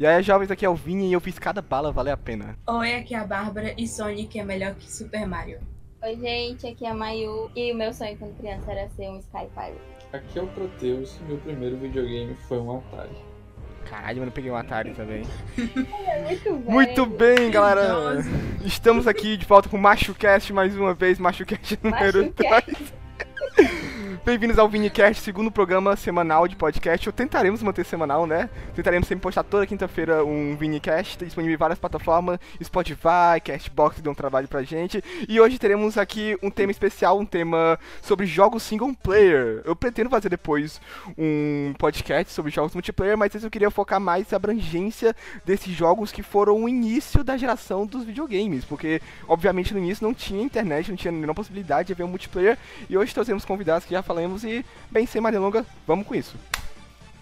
E aí, jovens, aqui é o Vini e eu fiz cada bala valer a pena. Oi, aqui é a Bárbara e Sonic é melhor que Super Mario. Oi, gente, aqui é a Mayu e o meu sonho quando criança era ser um Sky Pirate. Aqui é o Proteus e meu primeiro videogame foi um Atari. Caralho, mano, eu peguei um Atari também. É muito bem, galera. Nossa. Estamos aqui de volta com o MachuCast mais uma vez, MachuCast número 3. Bem-vindos ao ViniCast, segundo programa semanal de podcast. Ou tentaremos manter semanal, né? Tentaremos sempre postar toda quinta-feira um ViniCast, disponível em várias plataformas, Spotify, Castbox, dão trabalho pra gente. E hoje teremos aqui um tema especial, um tema sobre jogos single player. Eu pretendo fazer depois um podcast sobre jogos multiplayer, mas eu queria focar mais na abrangência desses jogos que foram o início da geração dos videogames, porque, obviamente, no início não tinha internet, não tinha nenhuma possibilidade de haver um multiplayer, e hoje trazemos convidados que já falaram. E, bem, sem mais delongas, vamos com isso.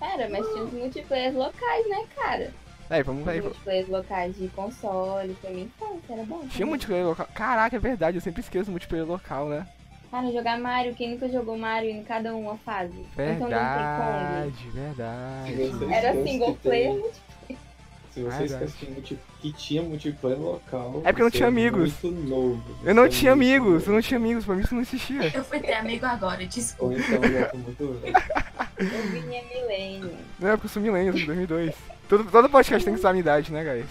Cara, mas tinha os multiplayers locais, né, cara? É, vamos aí. Multiplayers locais de console, pra mim, era bom. Tinha multiplayer local. Caraca, é verdade, eu sempre esqueço o multiplayer local, né? Cara, jogar Mario, quem nunca jogou Mario em cada uma fase? Verdade, então, verdade. Era single player, multiplayer. Se vocês que tinha multiplayer local... É porque eu não tinha amigos. Muito novo, eu não tinha amigos, eu não tinha amigos, pra mim isso não existia. Eu fui ter amigo agora, desculpa. Ou então eu tô muito velho. Eu vinha milênio. Não, porque eu sou milênio, eu sou 2002. Todo podcast tem que usar a minha idade, né, guys?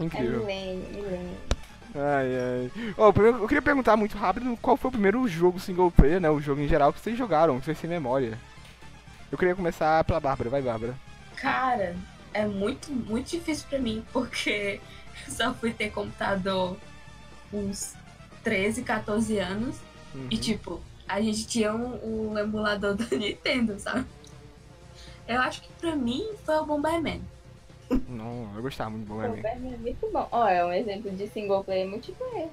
Incrível. É milênio. Ai, ai. Ó, eu queria perguntar muito rápido qual foi o primeiro jogo single player, né, o jogo em geral que vocês jogaram, que vocês têm memória. Eu queria começar pela Bárbara, vai, Bárbara. Cara... É muito difícil pra mim, porque eu só fui ter computador uns 13, 14 anos. Uhum. E, tipo, a gente tinha um emulador do Nintendo, sabe? Eu acho que pra mim foi o Bomberman. Não, eu gostava muito do Bomberman. Bomberman é muito bom. Ó, é um exemplo de single player e multiplayer.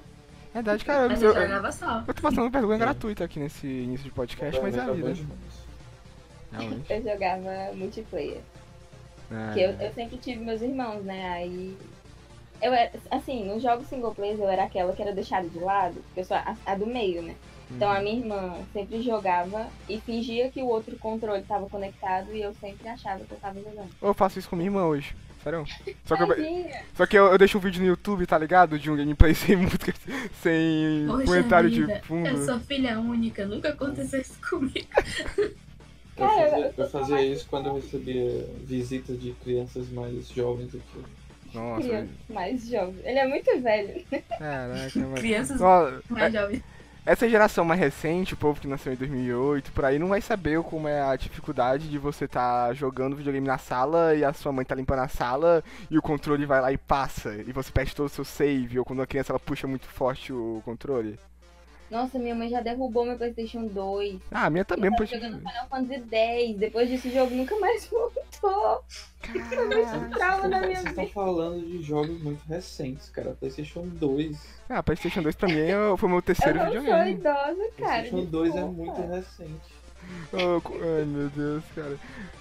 É verdade, cara. Mas eu jogava só. Eu tô passando uma pergunta gratuita aqui nesse início de podcast, mas é a vida. Eu jogava multiplayer. Porque eu sempre tive meus irmãos, né, aí... Eu era, assim, nos jogos single player eu era aquela que era deixada de lado, porque eu sou a do meio, né? Então a minha irmã sempre jogava e fingia que o outro controle tava conectado e eu sempre achava que eu tava jogando. Eu faço isso com minha irmã hoje, sério. Só que eu deixo um vídeo no YouTube, tá ligado? De um gameplay sem música, sem comentário de fundo. Eu sou filha única, nunca aconteceu isso comigo. Eu fazia isso quando eu recebia visitas de crianças mais jovens do que eu. Nossa, crianças mais jovens. Ele é muito velho. Caraca, mano. Crianças mais jovens. Essa geração mais recente, o povo que nasceu em 2008, por aí não vai saber como é a dificuldade de você tá jogando videogame na sala e a sua mãe tá limpando a sala e o controle vai lá e passa. E você perde todo o seu save, ou quando a criança ela puxa muito forte o controle. Nossa, minha mãe já derrubou meu PlayStation 2. Ah, a minha também. Eu tava jogando Final Fantasy X. Depois disso, o jogo nunca mais voltou. Foi muito trauma na minha vida. Vocês estão falando de jogos muito recentes, cara. PlayStation 2. Ah, PlayStation 2 pra mim foi o meu terceiro videogame. Eu sou idosa, cara. PlayStation 2 é muito recente. Ai, meu Deus, cara.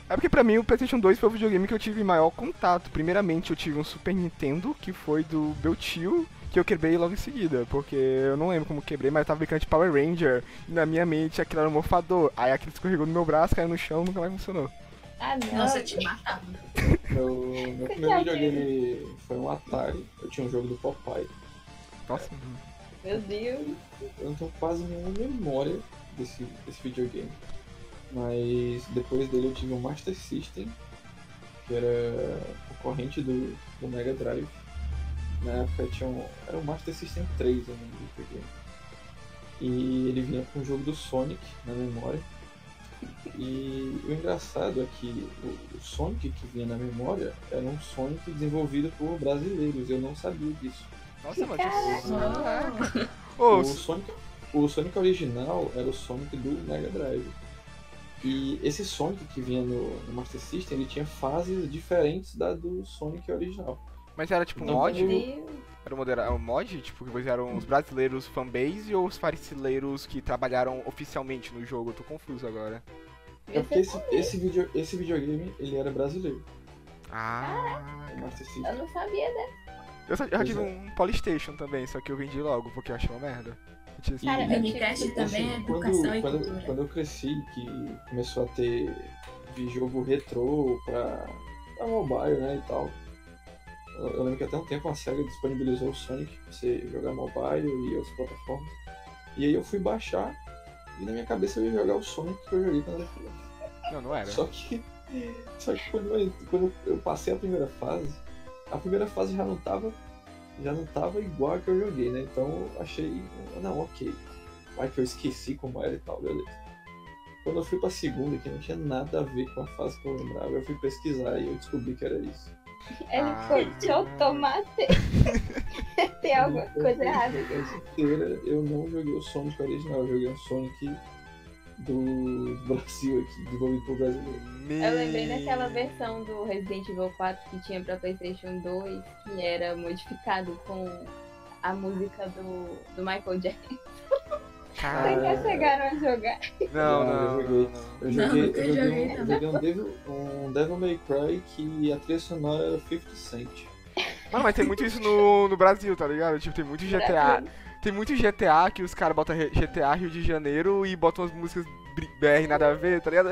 É porque pra mim o PlayStation 2 foi o videogame que eu tive maior contato. Primeiramente, eu tive um Super Nintendo, que foi do meu tio, que eu quebrei logo em seguida, porque eu não lembro como quebrei, mas eu tava brincando de Power Ranger, e na minha mente aquilo era um morfador, aí aquilo escorregou no meu braço, caiu no chão, nunca mais funcionou. Ah, não. Nossa, eu te matava. Meu primeiro videogame foi um Atari, eu tinha um jogo do Popeye. Nossa. Meu Deus. Eu não tenho quase nenhuma memória desse videogame, mas depois dele eu tive um Master System, que era concorrente do Mega Drive. Na época era o Master System 3, eu lembro do videogame. E ele vinha com o jogo do Sonic na memória. E o engraçado é que o Sonic que vinha na memória era um Sonic desenvolvido por brasileiros, eu não sabia disso. Nossa, mas isso... O Sonic original era o Sonic do Mega Drive. E esse Sonic que vinha no Master System, ele tinha fases diferentes da do Sonic original. Mas era tipo um mod? Era um mod? Tipo, que eram os brasileiros fanbase ou os parecileiros que trabalharam oficialmente no jogo? Eu tô confuso agora. É porque esse videogame, ele era brasileiro. Ah, eu não sabia, né? Eu tive um Polystation também, só que eu vendi logo, porque eu achei uma merda. Cara, o Unicast também é educação e cultura. Quando eu cresci, que começou a ter jogo retrô pra... pra mobile, né, e tal. Eu lembro que até um tempo a SEGA disponibilizou o Sonic pra você jogar mobile e outras plataformas. E aí eu fui baixar e na minha cabeça eu ia jogar o Sonic que eu joguei quando era criança. Não era. Só que quando eu passei a primeira fase já não tava igual a que eu joguei, né? Então eu achei, não, ok. Mas que eu esqueci como era e tal, beleza. Quando eu fui pra segunda, que não tinha nada a ver com a fase que eu lembrava, eu fui pesquisar e eu descobri que era isso. Ele foi de automate. Tem alguma coisa errada. Eu não joguei o Sonic original, eu joguei um Sonic do Brasil aqui, desenvolvido por brasileiro. Eu lembrei daquela versão do Resident Evil 4 que tinha pra PlayStation 2, que era modificado com a música do Michael Jackson. Vocês já chegaram a jogar? Eu joguei um Devil May Cry que a trilha sonora era 50 Cent. Mano, mas tem muito isso no Brasil, tá ligado? Tipo, tem muito GTA. Tem muito GTA que os caras botam GTA Rio de Janeiro e botam as músicas BR nada a ver, tá ligado?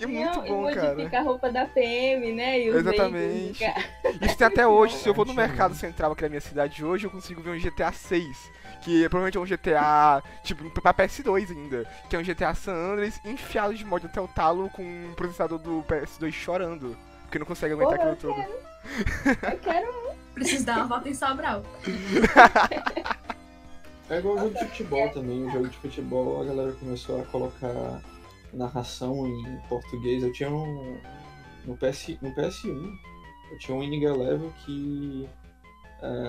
É muito bom, cara. E modifica a roupa da PM, né? E os exatamente. Isso tem até hoje. Se eu vou no Mercado Central, que é a minha cidade hoje, eu consigo ver um GTA 6. Que provavelmente é um GTA, tipo, pra PS2 ainda. Que é um GTA San Andreas enfiado de mod até o talo com um processador do PS2 chorando. Porque não consegue aguentar aquilo todo. Eu quero. Preciso dar uma volta em Sobral. É igual o jogo de futebol também, o jogo de futebol a galera começou a colocar narração em português. Eu tinha no PS1, eu tinha um Inning Eleven que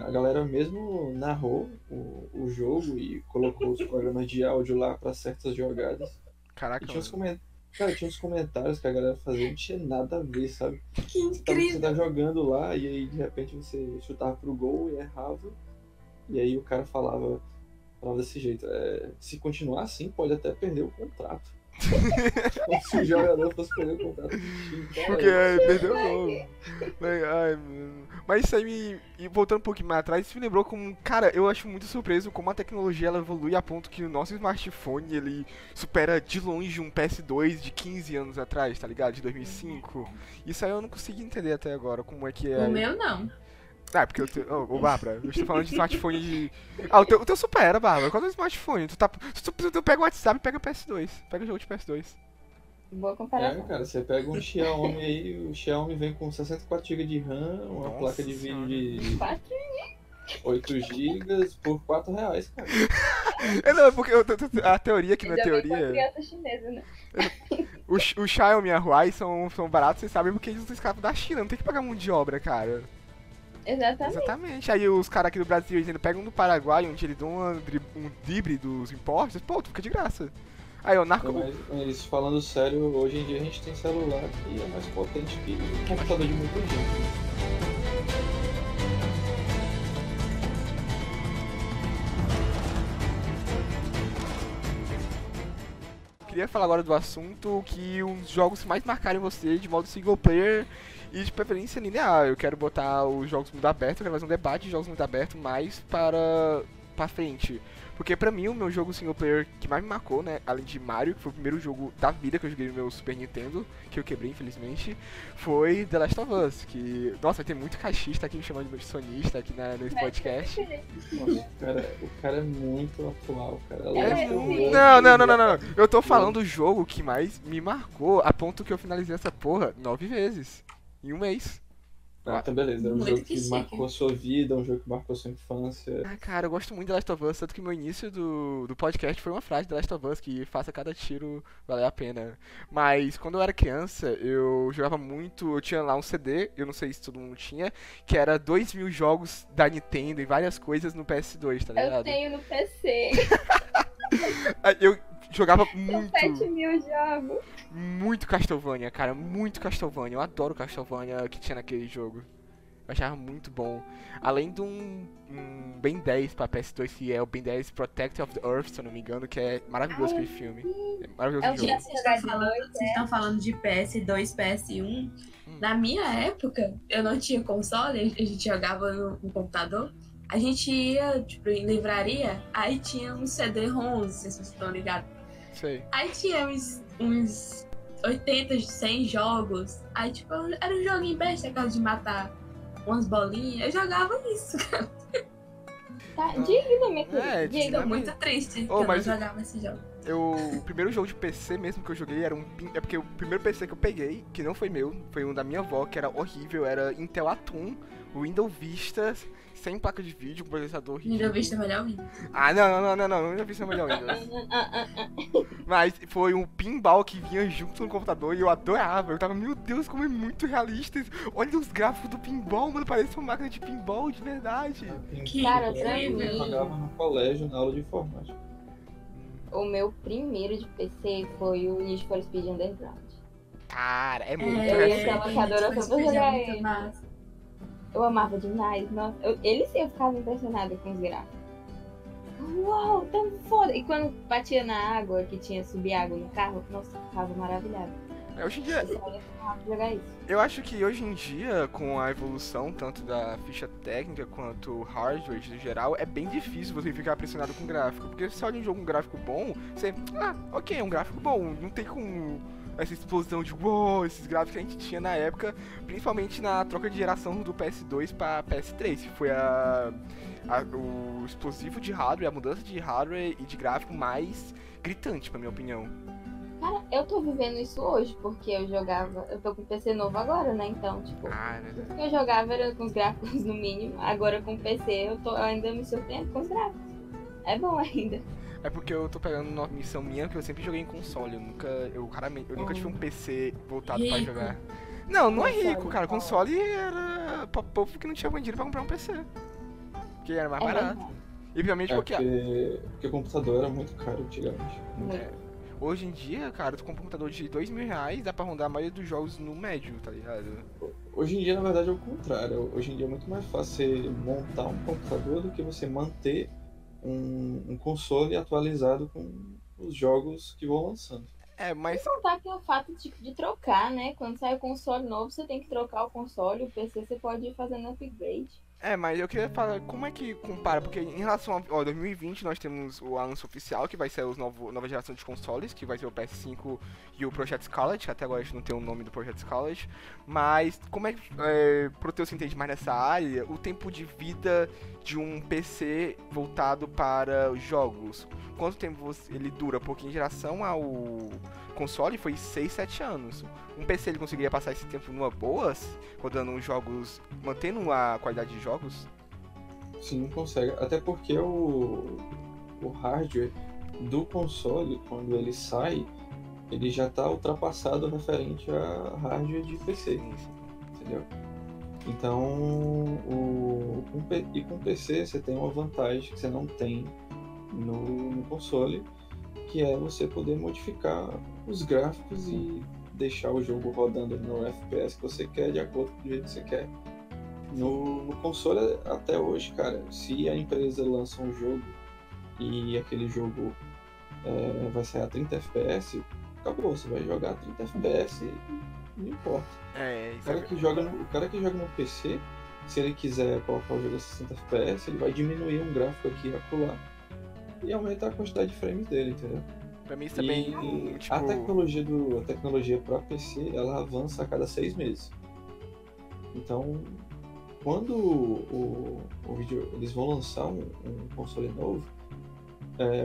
a galera mesmo narrou o jogo e colocou os programas de áudio lá pra certas jogadas. Caraca, cara, tinha uns comentários que a galera fazia, não tinha nada a ver, sabe? Que incrível! Você tá jogando lá e aí de repente você chutava pro gol e errava, e aí o cara falava desse jeito, se continuar assim, pode até perder o contrato. Como se o jogador fosse perder o contrato. Então, porque perdeu o jogo. Mas isso aí, e voltando um pouquinho mais atrás, isso me lembrou como... Cara, eu acho muito surpreso como a tecnologia ela evolui a ponto que o nosso smartphone, ele supera de longe um PS2 de 15 anos atrás, tá ligado? De 2005. Isso aí eu não consigo entender até agora, como é que é... O meu não. Ah, porque eu tenho... Ô, Bárbara, eu estou falando de smartphone de... Ah, o teu supera, Bárbara. Qual é o smartphone? Tu pega o WhatsApp e pega o PS2. Pega o jogo de PS2. Boa comparação. É, cara, você pega um Xiaomi aí, o Xiaomi vem com 64GB de RAM, uma Nossa placa de vídeo de... 8GB por R$4, cara. É, não, é porque a teoria que não é teoria... Eu criança chinesa, né? O Xiaomi e a Huawei são baratos, vocês sabem, porque eles não escapam da China. Não tem que pagar mão de obra, cara. Exatamente. Aí os caras aqui do Brasil, eles pegam um do Paraguai, onde eles dão um drible dos impostos, pô, tu fica de graça. Aí o narco... Mas falando sério, hoje em dia a gente tem celular que é mais potente que o computador de muita gente. Queria falar agora do assunto que os jogos mais marcaram você de modo single player e de preferência linear. Eu quero botar os jogos mundo aberto, eu quero fazer um debate de jogos mundo aberto mais pra frente. Porque pra mim o meu jogo single player que mais me marcou, né, além de Mario, que foi o primeiro jogo da vida que eu joguei no meu Super Nintendo, que eu quebrei infelizmente, foi The Last of Us, que... Nossa, vai ter muito caixista aqui me chamando de sonista aqui nesse podcast. Nossa, o cara é muito atual, cara. Não. Eu tô falando do jogo que mais me marcou, a ponto que eu finalizei essa porra 9 vezes, em um mês. Ah, tá, beleza. É um jogo que marcou a sua vida, é um jogo que marcou a sua infância. Ah, cara, eu gosto muito de The Last of Us, tanto que meu início do podcast foi uma frase de The Last of Us, que faça cada tiro valer a pena. Mas quando eu era criança, eu jogava muito, eu tinha lá um CD, eu não sei se todo mundo tinha, que era 2000 jogos da Nintendo e várias coisas no PS2, tá ligado? Eu tenho no PC. Eu jogava muito. 7.000 jogos. Muito Castlevania, cara. Muito Castlevania. Eu adoro Castlevania que tinha naquele jogo. Eu achava muito bom. Além de um Ben 10 pra PS2, que é o Ben 10 Protector of the Earth, se eu não me engano, que é maravilhoso aquele filme. É maravilhoso o jogo. Vocês estão falando de PS2, PS1. Na minha época, eu não tinha console, a gente jogava no computador. A gente ia, tipo, em livraria, aí tinha um CD-ROM, se vocês estão ligados. Sei. Aí tinha uns 80, 100 jogos. Aí, tipo, era um joguinho besta, aquela de matar umas bolinhas. Eu jogava isso, cara. Tá, diga, minha querida. É, diga, muito triste que eu não jogava esse jogo. O primeiro jogo de PC mesmo que eu joguei era um... É porque o primeiro PC que eu peguei, que não foi meu, foi um da minha avó, que era horrível. Era Intel Atom, Windows Vista, sem placa de vídeo, processador horrível. Windows Vista é melhor Windows. Ah, não. Windows Vista é melhor Windows. Mas foi um pinball que vinha junto no computador e eu adorava. Eu tava, meu Deus, como é muito realista. Olha os gráficos do pinball, mano. Parece uma máquina de pinball de verdade. Que cara, eu jogava no colégio, na aula de informática. O meu primeiro de PC foi o Need for Speed Underground. Cara, é muito legal. Eu ia pra locadora só pra jogar ele. Eu amava demais. Nossa, ele sim, eu ficava impressionada com os gráficos. Uau, tão foda. E quando batia na água, que tinha subiágua no carro, nossa, eu ficava maravilhado. Hoje em dia... Eu acho que hoje em dia, com a evolução tanto da ficha técnica quanto hardware no geral, é bem difícil você ficar impressionado com gráfico. Porque se você olha um jogo com gráfico bom, você... Ah, ok, é um gráfico bom. Não tem como essa explosão de uou, esses gráficos que a gente tinha na época, principalmente na troca de geração do PS2 pra PS3, que foi o explosivo de hardware, a mudança de hardware e de gráfico mais gritante, pra minha opinião. Cara, eu tô vivendo isso hoje, porque eu jogava... Eu tô com PC novo agora, né? Então, tipo... O que eu jogava era com os gráficos no mínimo. Agora com o PC, eu ainda me surpreendo com os gráficos. É bom ainda. É porque eu tô pegando uma missão minha, que eu sempre joguei em console. Eu nunca tive um PC voltado rico pra jogar. Não console, é rico, cara. Console era pra povo que não tinha dinheiro pra comprar um PC. Porque era mais barato. E, obviamente, porque o computador era muito caro antigamente. Hoje em dia, cara, tu compra um computador de R$2.000, dá pra rondar a maioria dos jogos no médio, tá ligado? Hoje em dia, na verdade, é o contrário. Hoje em dia é muito mais fácil você montar um computador do que você manter um console atualizado com os jogos que vão lançando. É, mas... Sem contar que é o fato de trocar, né? Quando sai o console novo, você tem que trocar o console, o PC você pode ir fazendo upgrade. É, mas eu queria falar, como é que compara? Porque em relação a 2020, nós temos o anúncio oficial, que vai ser a nova geração de consoles, que vai ser o PS5 e o Project Scarlet, que até agora a gente não tem o nome do Project Scarlet. Mas como é que, pro teu se entende mais nessa área, o tempo de vida de um PC voltado para jogos? Quanto tempo ele dura? Porque em geração ao console foi 6, 7 anos. Um PC ele conseguiria passar esse tempo numa boa, rodando os jogos, mantendo a qualidade de jogos? Sim, consegue. Até porque o hardware do console, quando ele sai, ele já tá ultrapassado referente a hardware de PC. Entendeu? Então, com o PC você tem uma vantagem que você não tem no console, que é você poder modificar os gráficos e deixar o jogo rodando no FPS que você quer, de acordo com o jeito que você quer. No console, até hoje, cara, se a empresa lança um jogo e aquele jogo vai sair a 30 FPS, acabou, você vai jogar a 30 FPS e não importa. O cara que joga no PC, se ele quiser colocar o jogo a 60 FPS, ele vai diminuir um gráfico aqui e acolá e aumentar a quantidade de frames dele, entendeu? Pra mim isso também... A tecnologia pra PC, ela avança a cada 6 meses. Então... Quando eles vão lançar um console novo,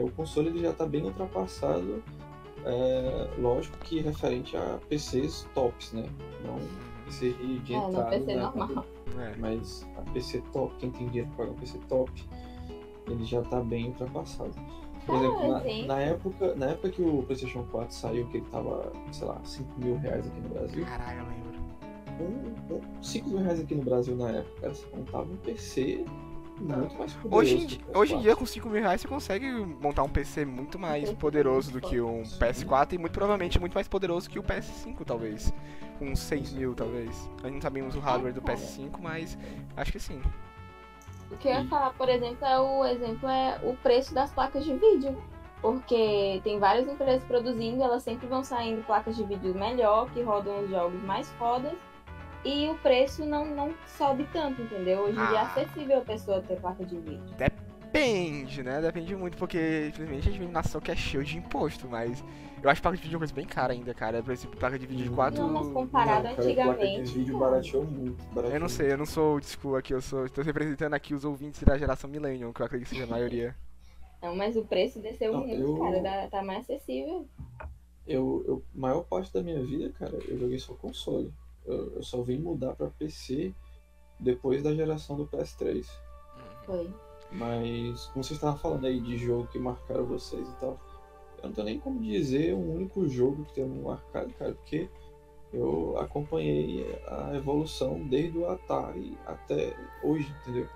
o console ele já está bem ultrapassado, lógico que referente a PCs tops, né? Não PC de entrada, PC normal. Mas a PC top, quem tem dinheiro para pagar um PC top, ele já está bem ultrapassado. Por exemplo, na época que o PlayStation 4 saiu, que ele estava, sei lá, R$5.000 aqui no Brasil. Caralho, eu lembro. R$5.000 aqui no Brasil na época, cara, você montava um PC muito mais poderoso. Hoje em dia com R$5.000 você consegue montar um PC muito mais poderoso do que um PS4 e muito provavelmente muito mais poderoso que o PS5, talvez. Com R$6.000 talvez. Nós não sabemos o hardware do PS5, mas acho que sim. O que eu ia falar, por exemplo, é o preço das placas de vídeo. Porque tem várias empresas produzindo, elas sempre vão saindo placas de vídeo melhor, que rodam os jogos mais fodas. E o preço não sobe tanto, entendeu? Hoje em dia é acessível a pessoa ter placa de vídeo. Depende, né? Depende muito, porque infelizmente a gente vive numa nação que é cheio de imposto, mas eu acho placa de vídeo uma coisa bem cara ainda, cara. Por exemplo, placa de vídeo de 4... Não, mas comparado não, cara, antigamente... Placa de vídeo barateou muito. Barateou. Eu não sei, eu não sou old school aqui, eu sou... Estou representando aqui os ouvintes da geração Millennium, que eu acredito que seja a maioria. Não, mas o preço desceu muito, cara. Tá mais acessível. Eu maior parte da minha vida, cara, eu joguei só console. Eu só vim mudar pra PC depois da geração do PS3. Foi. Mas, como vocês estavam falando aí de jogo que marcaram vocês e tal, eu não tenho nem como dizer um único jogo que tenha me marcado, cara, porque eu acompanhei a evolução desde o Atari até hoje, entendeu?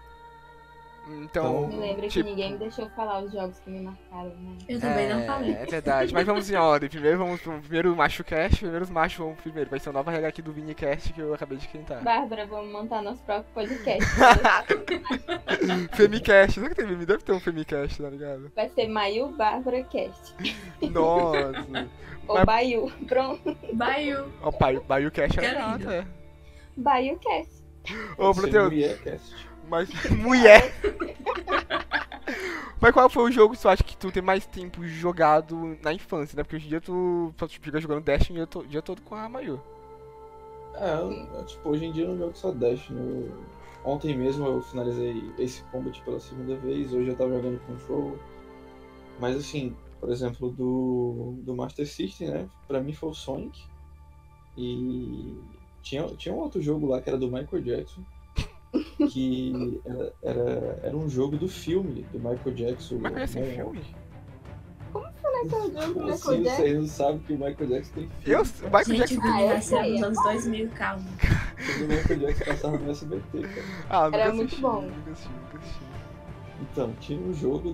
Então, eu lembro que ninguém me deixou falar os jogos que me marcaram, né? Eu também não falei. É verdade, mas vamos em ordem. Primeiro o MachoCast, primeiro os machos vão primeiro. Vai ser a nova regra aqui do ViniCast que eu acabei de inventar. Bárbara, vamos montar nosso próprio podcast. FemiCast, será que tem? Deve ter um FemiCast, tá ligado? Vai ser Maiu Bárbara Cast. Nossa. Ou Baiu, pronto. Baiu. Ó, Baiu Cast é legal, é. Baiu Cast. Ô, Proteus. Mas, mulher! Mas qual foi o jogo que tu acha que tu tem mais tempo jogado na infância, né? Porque hoje em dia tu só fica jogando Destiny o dia todo com a Mayu. Tipo, hoje em dia eu não jogo só Destiny. Ontem mesmo eu finalizei Ace Combat pela segunda vez, hoje eu tava jogando Control. Mas assim, por exemplo, do Master System, né? Pra mim foi o Sonic. E tinha um outro jogo lá que era do Michael Jackson. Que era um jogo do filme do Michael Jackson. Mas conhece o filme? Como foi naquele jogo do Michael Jackson? Vocês não sabem que o Michael Jackson tem filme. Michael Jackson nos anos 2000, calma. O Michael Jackson passava no SBT, cara. Era muito bom. Então, tinha um jogo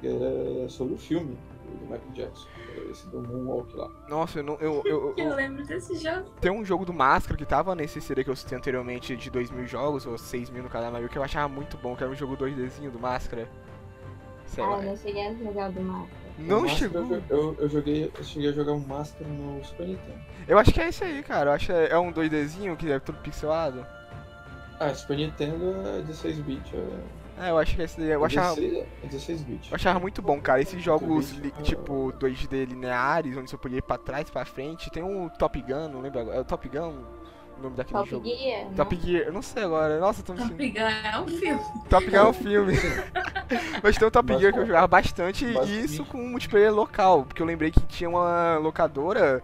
que era sobre o filme do Michael Jackson, esse do Moonwalk lá. Nossa, eu lembro desse jogo. Tem um jogo do Máscara que tava nesse CD que eu citei anteriormente de 2.000 jogos, ou 6.000 no canal maior, que eu achava muito bom, que era um jogo 2Dzinho do Máscara. Não cheguei a jogar do Máscara. Não chegou? Eu cheguei a jogar um Máscara no Super Nintendo. Eu acho que é esse aí, cara. Eu acho que é um 2Dzinho que é tudo pixelado. Super Nintendo é 16-bit, eu acho que esse daí, eu achava muito bom, cara, esses jogos, tipo, 2D lineares, onde você podia ir pra trás, pra frente, tem um Top Gun, não lembro agora, é o Top Gun o nome daquele jogo? Top Gear? Top Gear, eu não sei agora, nossa, tô me sentindo... Top Gun é um filme. Top Gun é um filme. Mas tem um Top Gear que eu jogava bastante, e isso com um multiplayer local, porque eu lembrei que tinha uma locadora...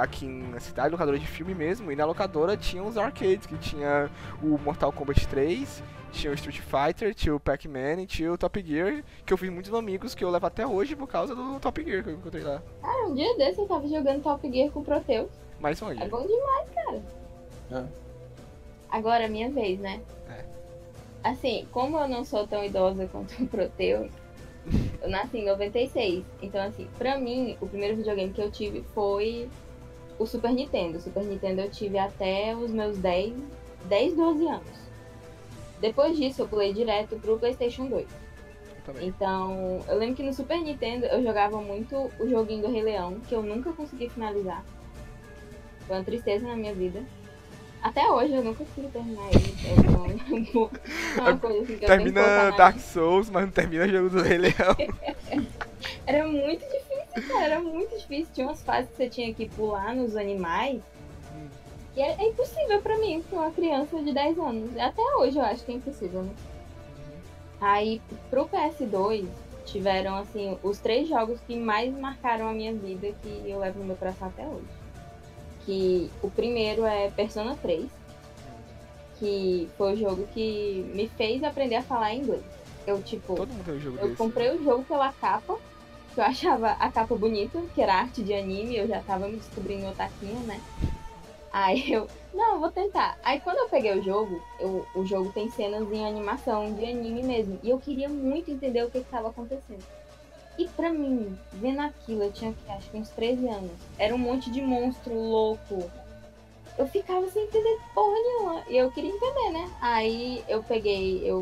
aqui na cidade, locadora de filme mesmo, e na locadora tinha os arcades, que tinha o Mortal Kombat 3, tinha o Street Fighter, tinha o Pac-Man e tinha o Top Gear, que eu fiz muitos amigos que eu levo até hoje por causa do Top Gear que eu encontrei lá. Cara, um dia desse eu tava jogando Top Gear com o Proteus. Mas onde? É bom demais, cara. Agora, minha vez, né? Assim, como eu não sou tão idosa quanto o Proteus, eu nasci em 96, então assim, pra mim, o primeiro videogame que eu tive foi o Super Nintendo. O Super Nintendo eu tive até os meus 12 anos. Depois disso eu pulei direto pro PlayStation 2. Eu então, eu lembro que no Super Nintendo eu jogava muito o joguinho do Rei Leão, que eu nunca consegui finalizar. Foi uma tristeza na minha vida. Até hoje eu nunca consegui terminar ele, então é uma coisa assim que eu termina Dark Souls, mas não termina o jogo do Rei Leão. Era muito difícil, cara, era muito difícil. Tinha umas fases que você tinha que pular nos animais, e é impossível pra mim, pra uma criança de 10 anos. Até hoje eu acho que é impossível, né? Aí, pro PS2, tiveram, assim, os 3 jogos que mais marcaram a minha vida, que eu levo no meu coração até hoje. Que o primeiro é Persona 3, que foi o jogo que me fez aprender a falar inglês. Eu comprei o jogo pela capa, que eu achava a capa bonita, que era arte de anime, eu já tava me descobrindo otaquinha, né? Aí eu vou tentar. Aí quando eu peguei o jogo, o jogo tem cenas em animação, de anime mesmo, e eu queria muito entender o que estava acontecendo. E pra mim, vendo aquilo, eu tinha acho que uns 13 anos, era um monte de monstro louco. Eu ficava sem entender porra nenhuma, e eu queria entender, né? Aí eu peguei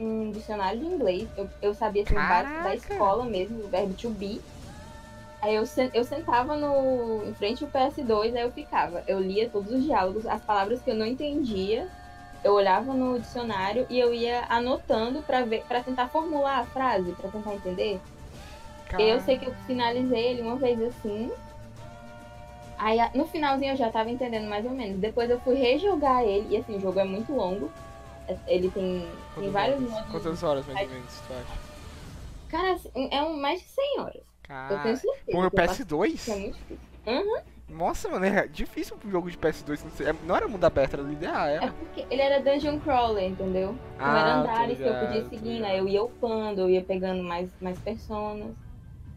um dicionário de inglês, eu sabia assim, o básico da escola mesmo, o verbo to be. Aí eu sentava em frente ao PS2, aí eu lia todos os diálogos, as palavras que eu não entendia. eu olhava no dicionário e eu ia anotando para tentar formular a frase, para tentar entender. Caramba. Eu sei que eu finalizei ele uma vez assim. Aí no finalzinho eu já tava entendendo mais ou menos. Depois eu fui rejogar ele, e assim, o jogo é muito longo. Ele tem vários modos. Quantas horas mais ou menos tu acha? Cara, assim, é mais de 100 horas. Cara, eu tenho certeza. Por PS2? É muito difícil. Uhum. Nossa, mano, é difícil pro jogo de PS2, não era mundo aberto, era linear, era. É porque ele era dungeon crawler, entendeu? Ah, não era andares que eu podia seguir, aí eu ia upando, eu ia pegando mais personas.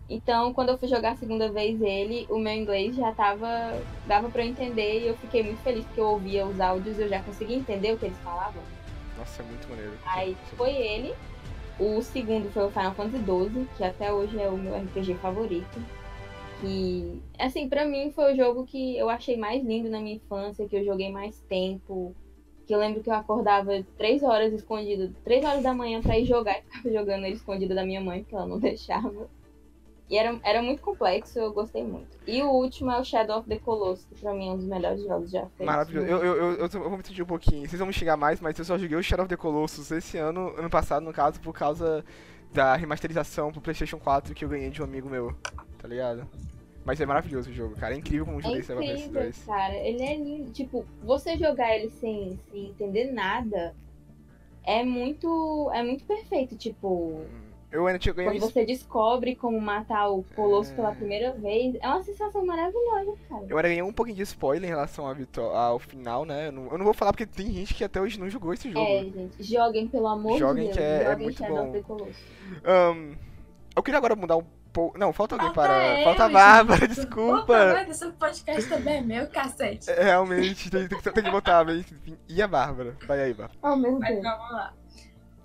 Então, quando eu fui jogar a segunda vez ele, o meu inglês já dava pra eu entender e eu fiquei muito feliz porque eu ouvia os áudios e eu já conseguia entender o que eles falavam. Nossa, é muito maneiro. Aí foi ele, o segundo foi o Final Fantasy XII, que até hoje é o meu RPG favorito. Que, assim, pra mim foi o jogo que eu achei mais lindo na minha infância, que eu joguei mais tempo, que eu lembro que eu acordava 3 horas escondida, 3 horas da manhã pra ir jogar e ficava jogando ele escondida da minha mãe, porque ela não deixava. E era muito complexo, eu gostei muito. E o último é o Shadow of the Colossus, que pra mim é um dos melhores jogos já feitos. Maravilhoso. Eu vou me sentir um pouquinho, vocês vão me xingar mais, mas eu só joguei o Shadow of the Colossus esse ano passado, no caso, por causa da remasterização pro PlayStation 4 que eu ganhei de um amigo meu. Tá ligado? Mas é maravilhoso o jogo, cara. É incrível como eu joguei esse PS2. Cara, ele é lindo. Tipo, você jogar ele sem entender nada é muito perfeito. Tipo, quando você descobre como matar o Colosso pela primeira vez, é uma sensação maravilhosa, cara. Eu ainda ganhei um pouquinho de spoiler em relação ao final, né? Eu não vou falar porque tem gente que até hoje não jogou esse jogo. É, gente. Joguem, pelo amor de Deus. Joguem, que é muito bom. Eu queria agora mudar um pouco... Não, falta alguém para... Falta a Bárbara, desculpa. Esse podcast também é meu, cacete. É, realmente, tem que botar. E a Bárbara? Vai aí, Bárbara. Oh, meu Deus. Mas vamos lá.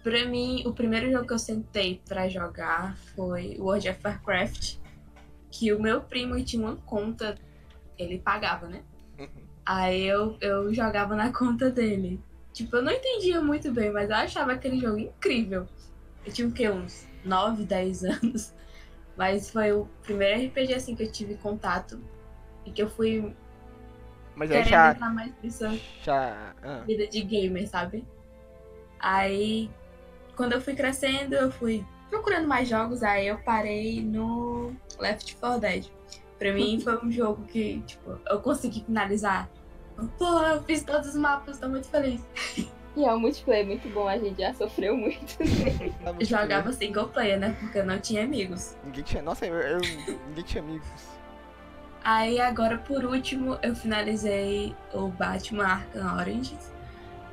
Pra mim, o primeiro jogo que eu sentei pra jogar foi World of Warcraft, que o meu primo tinha uma conta, ele pagava, né? Uhum. Aí eu jogava na conta dele. Tipo, eu não entendia muito bem, mas eu achava aquele jogo incrível. Eu tinha o quê? Uns 9, 10 anos. Mas foi o primeiro RPG assim que eu tive contato e que eu fui querendo entrar mais nessa vida de gamer, sabe? Aí, quando eu fui crescendo, eu fui procurando mais jogos, aí eu parei no Left 4 Dead. Pra mim foi um jogo que, tipo, eu consegui finalizar. Pô, eu fiz todos os mapas, tô muito feliz. E é um multiplayer muito bom, a gente já sofreu muito. Jogava single player, né? Porque eu não tinha amigos. Ninguém tinha... Nossa, ninguém tinha amigos. Aí agora, por último, eu finalizei o Batman Arkham Origins.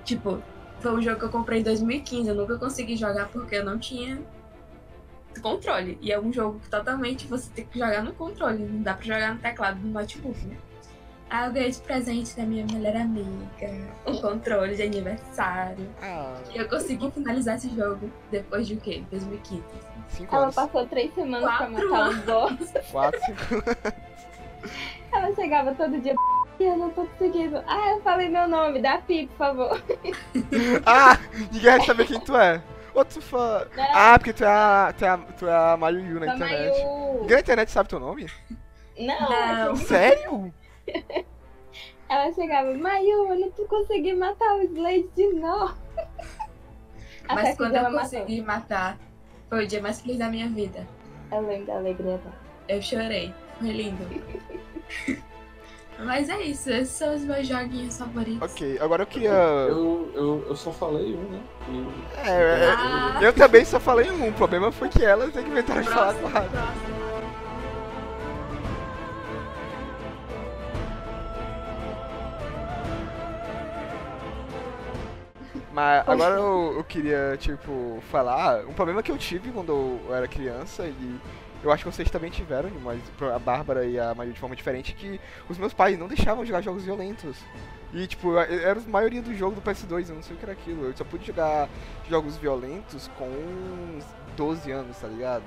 Tipo, foi um jogo que eu comprei em 2015, eu nunca consegui jogar porque eu não tinha controle. E é um jogo que totalmente você tem que jogar no controle, não dá pra jogar no teclado do notebook, né? Ah, eu ganhei de presente da minha melhor amiga, um controle de aniversário. E eu consegui finalizar esse jogo depois de o quê? 2015. 5 anos. Ela passou 3 semanas pra matar os bosses. 4 semanas. Ela chegava todo dia, e eu não tô conseguindo. Ah, eu falei meu nome, dá pi, por favor. Ah, ninguém vai saber quem tu é. Outro fã. Ah, porque tu é a Mayu na internet. Ninguém na internet sabe teu nome? Não. Sério? Ela chegava, Mayu, eu não consegui matar o Slade de novo. Mas quando eu consegui matar, foi o dia mais feliz da minha vida. Eu lembro da alegria dela. Eu chorei, foi lindo. Mas é isso, esses são os meus joguinhos favoritos. Ok, agora eu queria... Eu só falei um, né? Eu também só falei um, o problema foi que elas inventaram de falar quatro. Mas agora eu queria, tipo, falar um problema que eu tive quando eu era criança e eu acho que vocês também tiveram, mas a Bárbara e a Maria de forma diferente, que os meus pais não deixavam jogar jogos violentos. E, tipo, era a maioria do jogo do PS2, eu não sei o que era aquilo. Eu só pude jogar jogos violentos com uns 12 anos, tá ligado?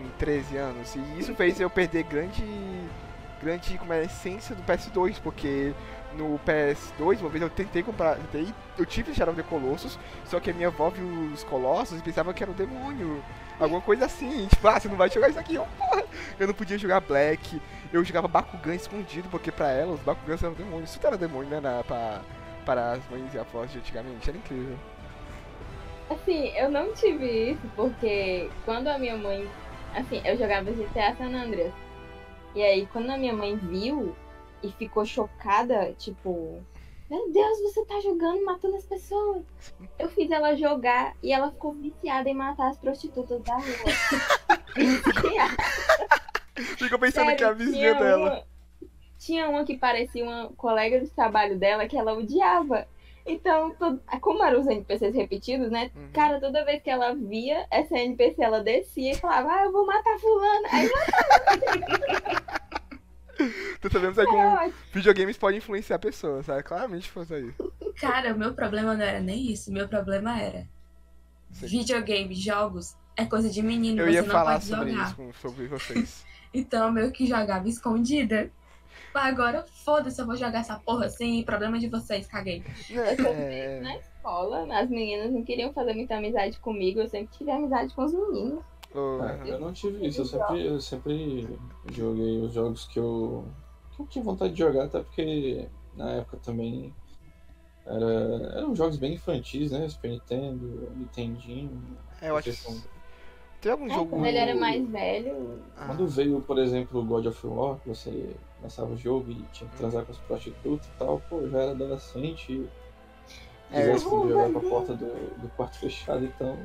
Em 13 anos. E isso fez eu perder grande como é a essência do PS2, porque... No PS2, uma vez eu tentei comprar, eu tive o Shadow of the Colossus, só que a minha avó viu os Colossos e pensava que era um demônio, alguma coisa assim, tipo, ah, você não vai jogar isso aqui, porra. Eu não podia jogar Black, eu jogava Bakugan escondido, porque pra ela os Bakugans eram demônios, isso era demônio, né, para as mães e avós de antigamente, era incrível. Assim, eu não tive isso, porque quando a minha mãe... Assim, eu jogava GTA San Andreas. E aí, quando a minha mãe viu e ficou chocada, tipo... Meu Deus, você tá jogando, matando as pessoas. Eu fiz ela jogar e ela ficou viciada em matar as prostitutas da rua. Ficou pensando sério, que a vizinha dela. Tinha uma que parecia uma colega de trabalho dela que ela odiava. Então, como eram os NPCs repetidos, né? Uhum. Cara, toda vez que ela via essa NPC, ela descia e falava, ah, eu vou matar fulana. Aí matava. Então sabemos que videogames podem influenciar pessoas, sabe? Claramente fazer isso. Cara, o meu problema não era nem isso. Meu problema era... Videogame, jogos, é coisa de menino, eu você ia não falar pode sobre jogar. Isso, sobre vocês. Então, eu meio que jogava escondida. Mas agora, foda-se, eu vou jogar essa porra assim, problema de vocês, caguei. Eu na escola, as meninas não queriam fazer muita amizade comigo, eu sempre tive amizade com os meninos. Eu não tive isso, eu sempre joguei os jogos que eu tinha vontade de jogar, até porque na época também eram jogos bem infantis, né? Super Nintendo, Nintendinho... eu acho que... Tem algum jogo... Quando ele era mais velho... Quando veio, por exemplo, o God of War, que você lançava o jogo e tinha que transar com as prostitutas e tal, pô, eu já era adolescente e... quisesse jogar com a porta do quarto fechado, então...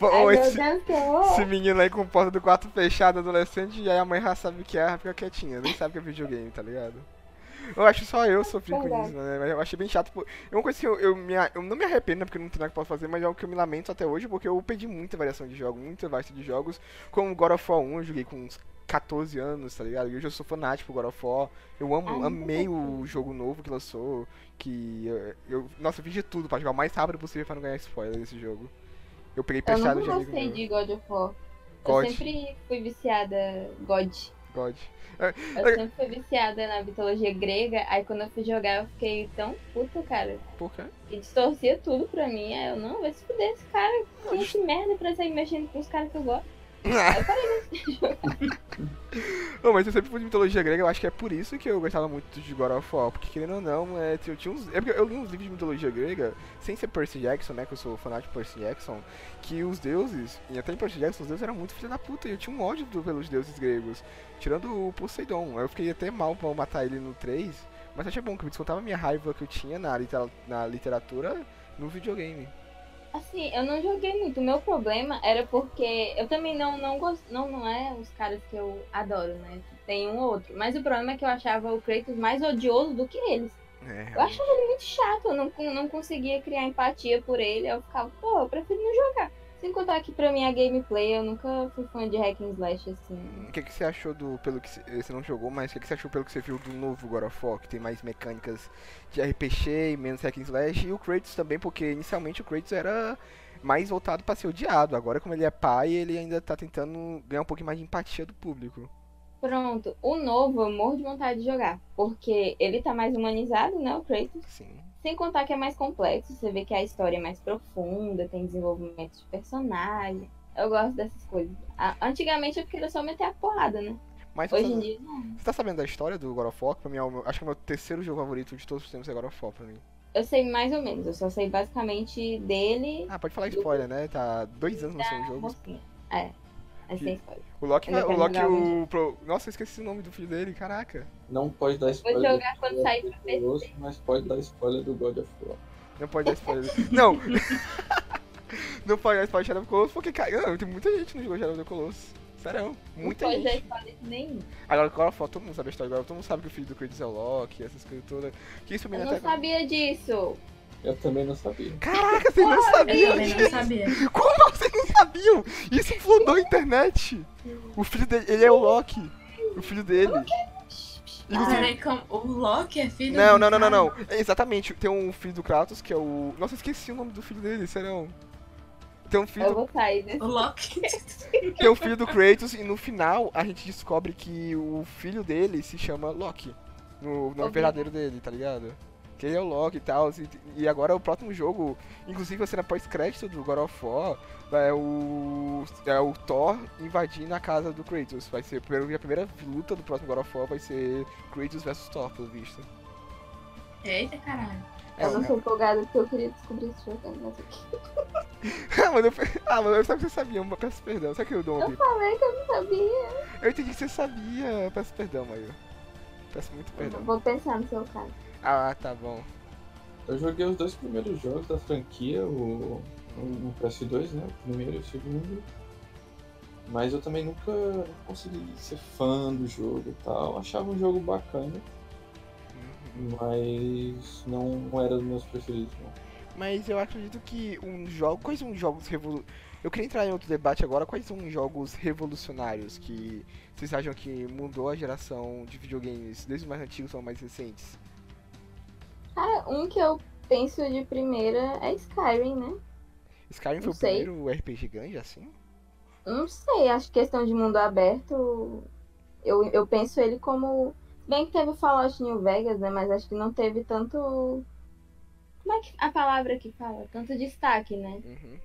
Bom, esse menino aí com porta do quarto fechado, adolescente, e aí a mãe já sabe o que é, ela fica quietinha, nem sabe o que é videogame, tá ligado? Eu acho que só eu sofri com isso, né? Mas eu achei bem chato. É uma coisa que eu não me arrependo, porque não tem nada que eu posso fazer, mas é o que eu me lamento até hoje, porque eu perdi muita variação de jogos, muita variação de jogos. Como God of War 1, eu joguei com uns 14 anos, tá ligado? E hoje eu sou fanático por God of War. Eu amei o jogo novo que lançou, que... Nossa, eu fiz de tudo pra jogar o mais rápido possível pra não ganhar spoiler desse jogo. Eu peguei prestado de amigo. Eu não gostei de God of War. Eu sempre fui viciada God. Eu sempre fui viciada na mitologia grega, aí quando eu fui jogar eu fiquei tão puta, cara. Por quê? E distorcia tudo pra mim, aí eu não vou se fuder esse cara, que merda pra sair mexendo com os caras que eu gosto. Aí eu parei de jogar. Não, mas eu sempre fui de mitologia grega, eu acho que é por isso que eu gostava muito de God of War, porque querendo ou não, eu li uns livros de mitologia grega, sem ser Percy Jackson, né, que eu sou fanático de Percy Jackson, que os deuses, e até em Percy Jackson, os deuses eram muito filha da puta, e eu tinha um ódio pelos deuses gregos, tirando o Poseidon, eu fiquei até mal pra matar ele no 3, mas achei bom que eu descontava a minha raiva que eu tinha na literatura, no videogame. Assim, eu não joguei muito, o meu problema era porque eu também não gosto, não é os caras que eu adoro, né, tem um ou outro, mas o problema é que eu achava o Kratos mais odioso do que eles, eu achava ele muito chato, eu não conseguia criar empatia por ele, eu ficava, pô, eu prefiro não jogar, sem contar que pra mim a gameplay, eu nunca fui fã de hack and slash, assim. O que você achou pelo que você não jogou, mas o que você achou pelo que você viu do novo God of War, que tem mais mecânicas de RPG e menos hack and slash, e o Kratos também, porque inicialmente o Kratos era mais voltado pra ser odiado, agora como ele é pai, ele ainda tá tentando ganhar um pouquinho mais de empatia do público. Pronto, o novo eu morro de vontade de jogar, porque ele tá mais humanizado, né, o Kratos? Sim. Sem contar que é mais complexo, você vê que a história é mais profunda, tem desenvolvimento de personagem. Eu gosto dessas coisas. Antigamente eu queria só meter a porrada, né? Mas hoje em dia não. Você tá sabendo da história do God of War? Pra mim, acho que é o meu terceiro jogo favorito de todos os tempos é God of War pra mim. Eu sei mais ou menos, eu só sei basicamente dele... Ah, pode falar spoiler, né? Tá 2 anos no seu jogo. Mocinha. É, mas sem spoiler. O Loki, nossa, eu esqueci o nome do filho dele, caraca. Não pode dar spoiler. Vou jogar quando sair pra PC. Mas pode dar spoiler do God of War. Não pode dar spoiler. Não! Não pode dar spoiler do Shadow of the Colossus, porque, cara, tem muita gente no jogo Shadow of the Colossus. Sério, muita gente. Não pode dar spoiler nenhum. Agora, God of War, todo mundo sabe a história agora, todo mundo sabe que o filho do Kratos é o Loki, essas coisas todas. Eu não sabia disso. Eu também não sabia. Caraca, você não sabia? Eu também não sabia. Como você não sabia? Isso flodou a internet. O filho dele, ele é o Loki. O filho dele. O Loki é filho do Kratos? Não. Exatamente, tem um filho do Kratos que é o... Nossa, eu esqueci o nome do filho dele, sério. Tem um filho o Loki. Tem um filho do Kratos e no final a gente descobre que o filho dele se chama Loki. No nome verdadeiro dele, tá ligado? Que ele é o Loki e tal, e agora o próximo jogo, inclusive a cena pós-crédito do God of War, é o Thor invadindo a casa do Kratos, vai ser a primeira luta do próximo God of War, vai ser Kratos vs Thor, pelo visto. Eita, caralho. Eu não sou empolgada porque eu queria descobrir isso jogando, mas aqui. Ah, mano, eu sabia que você sabia, eu peço perdão. Será que eu dou um... Eu falei que eu não sabia. Eu entendi que você sabia, eu peço perdão, Maio. Peço muito perdão. Eu vou pensar no seu caso. Ah, tá bom. Eu joguei os dois primeiros jogos da franquia, o PS2, né? O primeiro e o segundo. Mas eu também nunca consegui ser fã do jogo e tal. Achava um jogo bacana, mas não era dos meus preferidos, não. Mas eu acredito que quais são os jogos revolucionários? Eu queria entrar em outro debate agora. Quais são os jogos revolucionários que vocês acham que mudou a geração de videogames, desde os mais antigos aos mais recentes? Cara, um que eu penso de primeira é Skyrim, né? Skyrim foi o primeiro RPG grande, assim? Não sei, acho que questão de mundo aberto, eu penso ele como... Bem que teve o Fallout New Vegas, né, mas acho que não teve tanto... Como é que a palavra que fala? Tanto destaque, né? Uhum.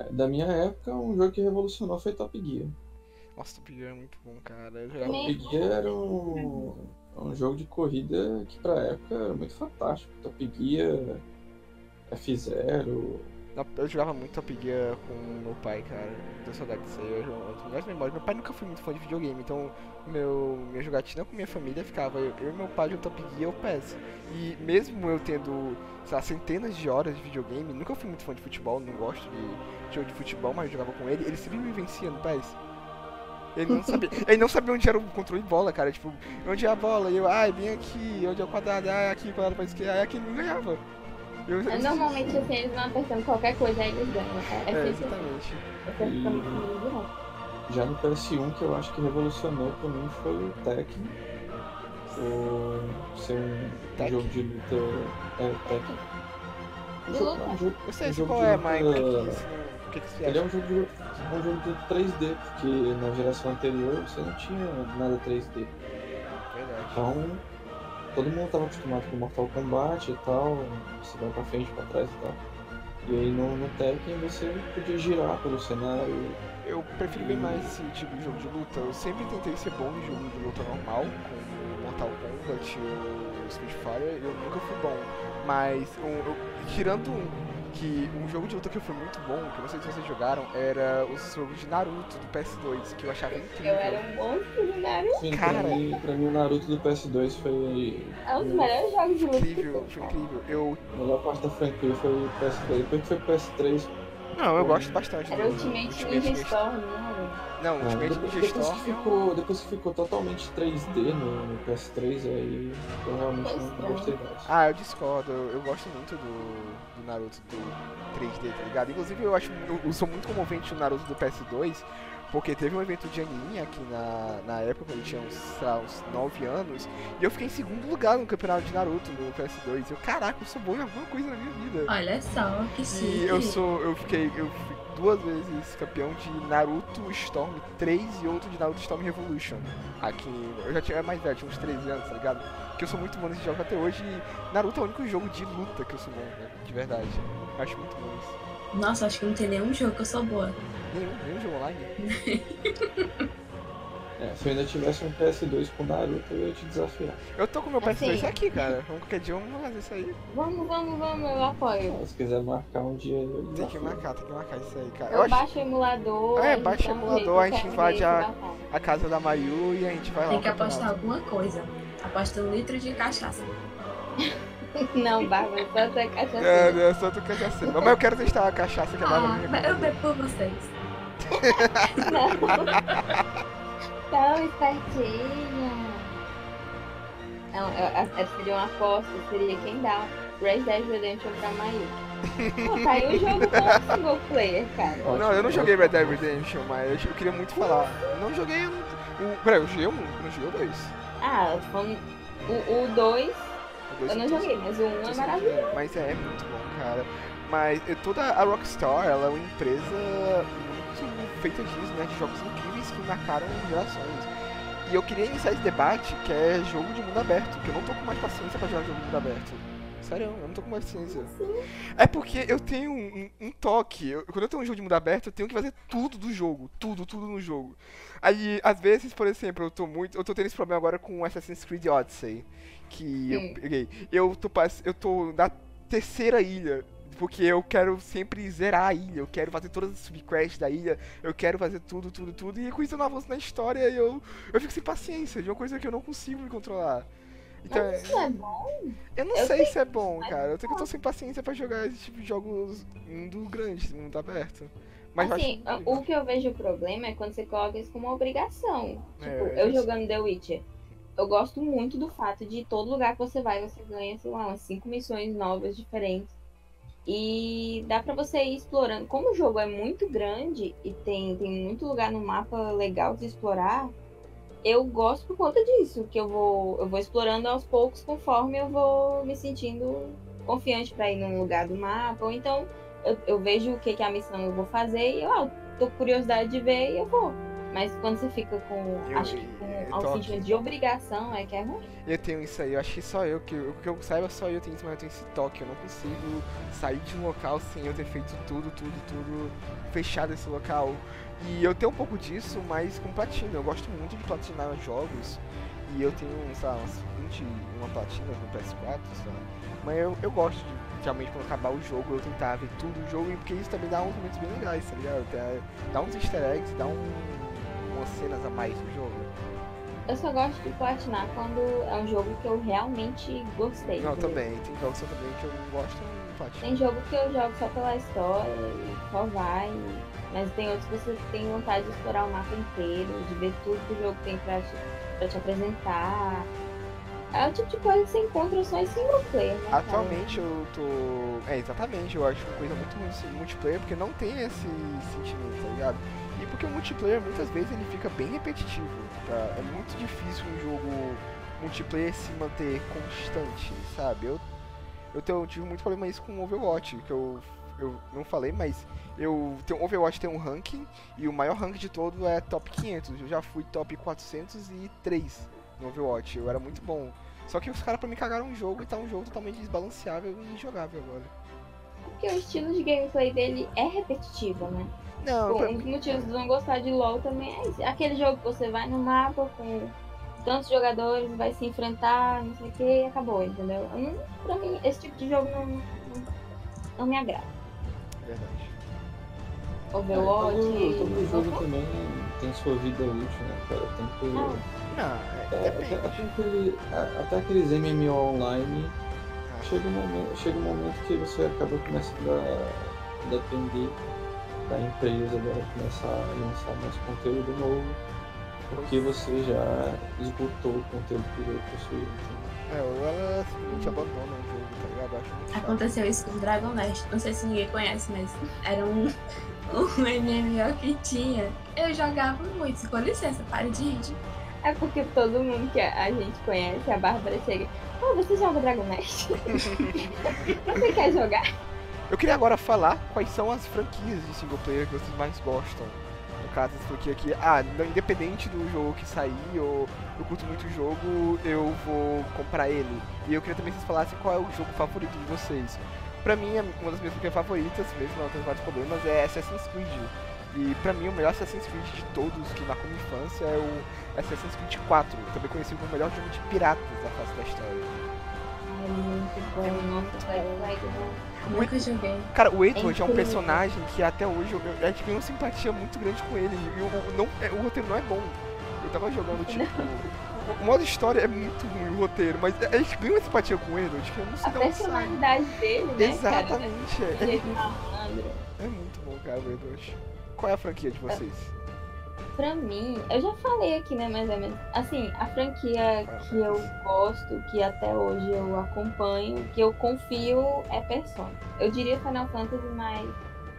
É, da minha época, um jogo que revolucionou foi Top Gear. Nossa, Top Gear é muito bom, cara. Top Gear era um jogo de corrida que pra época era muito fantástico. Top Gear, F0... Eu jogava muito Top Gear com meu pai, cara. Tenho saudade disso aí, eu tenho mais memórias. Meu pai nunca foi muito fã de videogame, então minha jogatina com minha família ficava eu e meu pai jogando Top Gear ou PES. E mesmo eu tendo, sei lá, centenas de horas de videogame, nunca fui muito fã de futebol, não gosto de jogo de futebol, mas eu jogava com ele, ele sempre me vencia no PES. Ele não sabia onde era o controle de bola, cara, tipo, onde é a bola, e eu, vem aqui, onde é o quadrado, aqui, quadrado pra esquerda, aqui ele não ganhava. Normalmente assim, eles não apertam qualquer coisa, aí eles ganham, tá? Exatamente. E... Já no PS1, que eu acho que revolucionou pra mim, foi o Tekken. Por ser um jogo de luta... Tekken. Eu sei qual é, mas... Ele é um jogo de luta 3D, porque na geração anterior você não tinha nada 3D. Verdade. Então... Todo mundo estava acostumado com Mortal Kombat e tal, você vai pra frente, pra trás e tal. E aí no Tekken você podia girar pelo cenário. Eu prefiro bem mais esse tipo de jogo de luta. Eu sempre tentei ser bom em jogo de luta normal, como Mortal Kombat ou Street Fighter, eu nunca fui bom. Mas, um jogo de luta que eu fui muito bom, que eu não sei se vocês jogaram, era os jogos de Naruto do PS2, que eu achava incrível. Eu era um monstro de Naruto. Sim, cara, pra mim o Naruto do PS2 foi... É um dos melhores jogos de luta. Incrível, foi incrível. A melhor parte da franquia foi o PS2, depois que foi o PS3... Não, eu gosto bastante. Era o Ultimate Ninja Storm, né? Não, Ultimate Ninja Storm... Depois que ficou totalmente 3D no PS3, aí eu realmente não gostei mais. Ah, eu discordo, eu gosto muito do Naruto do 3D, tá ligado? Inclusive eu sou muito comovente o Naruto do PS2, porque teve um evento de anime aqui na época, quando eu tinha uns 9 anos, e eu fiquei em segundo lugar no campeonato de Naruto no PS2. Eu, caraca, eu sou bom em alguma coisa na minha vida. Olha só, que sim. E eu fui 2 vezes campeão de Naruto Storm 3 e outro de Naruto Storm Revolution. Aqui, eu já tinha mais velho, tinha uns 13 anos, tá ligado? Que eu sou muito bom nesse jogo até hoje e Naruto é o único jogo de luta que eu sou bom, né? De verdade. Eu acho muito bom isso. Nossa, acho que não tem nenhum jogo que eu sou boa. Nenhum jogo online? Se eu ainda tivesse um PS2 com Naruto, eu ia te desafiar. Eu tô com meu PS2 aqui, cara. Vamos qualquer dia, vamos fazer isso aí. Vamos, eu apoio. Se quiser marcar um dia... Tem que marcar isso aí, cara. Eu baixo o emulador. Baixa o emulador, a gente invade a casa da Mayu e a gente vai lá. Tem que apostar alguma coisa. Aposta 1 litro de cachaça. Não, Bárbara, só tu é cachaceira. É, só tu é cachaceira. Mas eu quero testar a cachaça que a Bárbara me recomendou. Eu bebo por vocês. Tão espertinha. Seria uma aposta, seria quem dá Red Dead Redemption pra Mayu. Tá aí um jogo com o single player, cara. Não, eu não joguei Red Dead Redemption, mas eu queria muito falar. Não joguei... Peraí, eu joguei 1? Não joguei o 2? O 2... Eu não joguei, mas o 1 é maravilhoso. Mas é muito bom, cara. Mas toda a Rockstar, ela é uma empresa muito feita disso, né? De jogos incríveis que marcaram gerações. E eu queria iniciar esse debate, que é jogo de mundo aberto. Que eu não tô com mais paciência pra jogar jogo de mundo aberto. Sério, eu não tô com paciência. É porque eu tenho um toque. Quando eu tenho um jogo de mundo aberto, eu tenho que fazer tudo do jogo. Tudo no jogo. Aí, às vezes, por exemplo, eu tô tendo esse problema agora com Assassin's Creed Odyssey. Que eu peguei. Eu tô na terceira ilha. Porque eu quero sempre zerar a ilha, eu quero fazer todas as subquests da ilha, eu quero fazer tudo, e com isso eu não avanço na história e eu fico sem paciência de uma coisa que eu não consigo me controlar. Então, mas isso é bom? Eu não sei se é bom, cara. Eu tô sem paciência pra jogar esse tipo de jogos mundo grande, mundo aberto. Mas assim, o que eu vejo o problema é quando você coloca isso como uma obrigação. Tipo, eu jogando The Witcher. Eu gosto muito do fato de todo lugar que você vai, você ganha, sei lá, umas 5 missões novas diferentes. E dá pra você ir explorando. Como o jogo é muito grande e tem muito lugar no mapa legal de explorar, eu gosto por conta disso, que eu vou explorando aos poucos conforme eu vou me sentindo confiante pra ir num lugar do mapa. Ou então eu vejo o que é a missão que eu vou fazer e eu tô com curiosidade de ver e eu vou. Mas quando você fica com sentimento de obrigação, é que é ruim. Eu tenho isso aí, eu acho que só eu, que eu saiba só eu tenho isso, mas eu tenho esse toque. Eu não consigo sair de um local sem eu ter feito tudo, fechado esse local. E eu tenho um pouco disso, mas com platina. Eu gosto muito de platinar jogos. E eu tenho, sei lá, umas 21 platinas no PS4, sei lá. Mas eu gosto de... Realmente, quando acabar o jogo, eu tentar ver tudo o jogo. E porque isso também dá uns momentos bem legais, tá ligado? Dá uns easter eggs, dá umas cenas a mais do jogo. Eu só gosto de platinar quando é um jogo que eu realmente gostei. Não, também. Tem jogos também que eu gosto de platinar. Tem jogo que eu jogo só pela história e só vai. Mas tem outros que você tem vontade de explorar o mapa inteiro, de ver tudo que o jogo tem pra te apresentar. É o tipo de coisa que você encontra só em single player, né? Atualmente eu tô... exatamente, eu acho uma coisa muito ruim em multiplayer, porque não tem esse sentimento, tá ligado? E porque o multiplayer, muitas vezes, ele fica bem repetitivo, tá? É muito difícil um jogo multiplayer se manter constante, sabe? Eu tive muito problema isso com o Overwatch, que eu não falei, mas o Overwatch tem um ranking, e o maior ranking de todo é top 500, eu já fui top 403 no Overwatch, eu era muito bom. Só que os caras pra mim cagaram um jogo e tá um jogo totalmente desbalanceável e injogável agora. Porque o estilo de gameplay dele é repetitivo, né? Não, bom, um dos motivos de não gostar de LoL também é esse. Aquele jogo que você vai no mapa com tantos jogadores, vai se enfrentar, não sei o que, e acabou, entendeu? Pra mim, esse tipo de jogo não me agrada. Verdade. Overwatch... Todo jogo também tem sua vida útil, né, cara? Tem que... Até aqueles MMO online, chega um momento que você acaba começando a depender da empresa, dela começar a lançar mais conteúdo novo, porque você já esgotou o conteúdo que eu possuía. Ou ela simplesmente abandona o jogo, tá ligado? Acho muito chato. Aconteceu isso com Dragon Nest, não sei se ninguém conhece, mas era um MMO que tinha. Eu jogava muito, com licença, para de ir. É porque todo mundo que a gente conhece, a Bárbara chega, você joga Dragon Nest? Você quer jogar? Eu queria agora falar quais são as franquias de single player que vocês mais gostam. No caso, essa franquia aqui, independente do jogo que sair, ou eu curto muito o jogo, eu vou comprar ele. E eu queria também que vocês falassem qual é o jogo favorito de vocês. Pra mim, uma das minhas franquias favoritas, mesmo não tendo vários problemas, é Assassin's Creed. E pra mim o melhor Assassin's Creed de todos que marcou minha infância é o Assassin's Creed 4, também conhecido como o melhor jogo de piratas da face da história. É muito bom, nossa, eu nunca joguei. Cara, o Edward é um personagem que até hoje a gente ganhou simpatia muito grande com ele, e o roteiro não é bom. Eu tava jogando tipo... O modo história é muito ruim, o roteiro, mas a gente ganhou simpatia com o Edward, que eu não sei de onde sai. A personalidade dele, né? Exatamente, cara, é muito bom, cara, o Edward. Qual é a franquia de vocês? Pra mim, eu já falei aqui, né, mais ou menos. Assim, a franquia que eu gosto, que até hoje eu acompanho, que eu confio, é Persona. Eu diria Final Fantasy, mas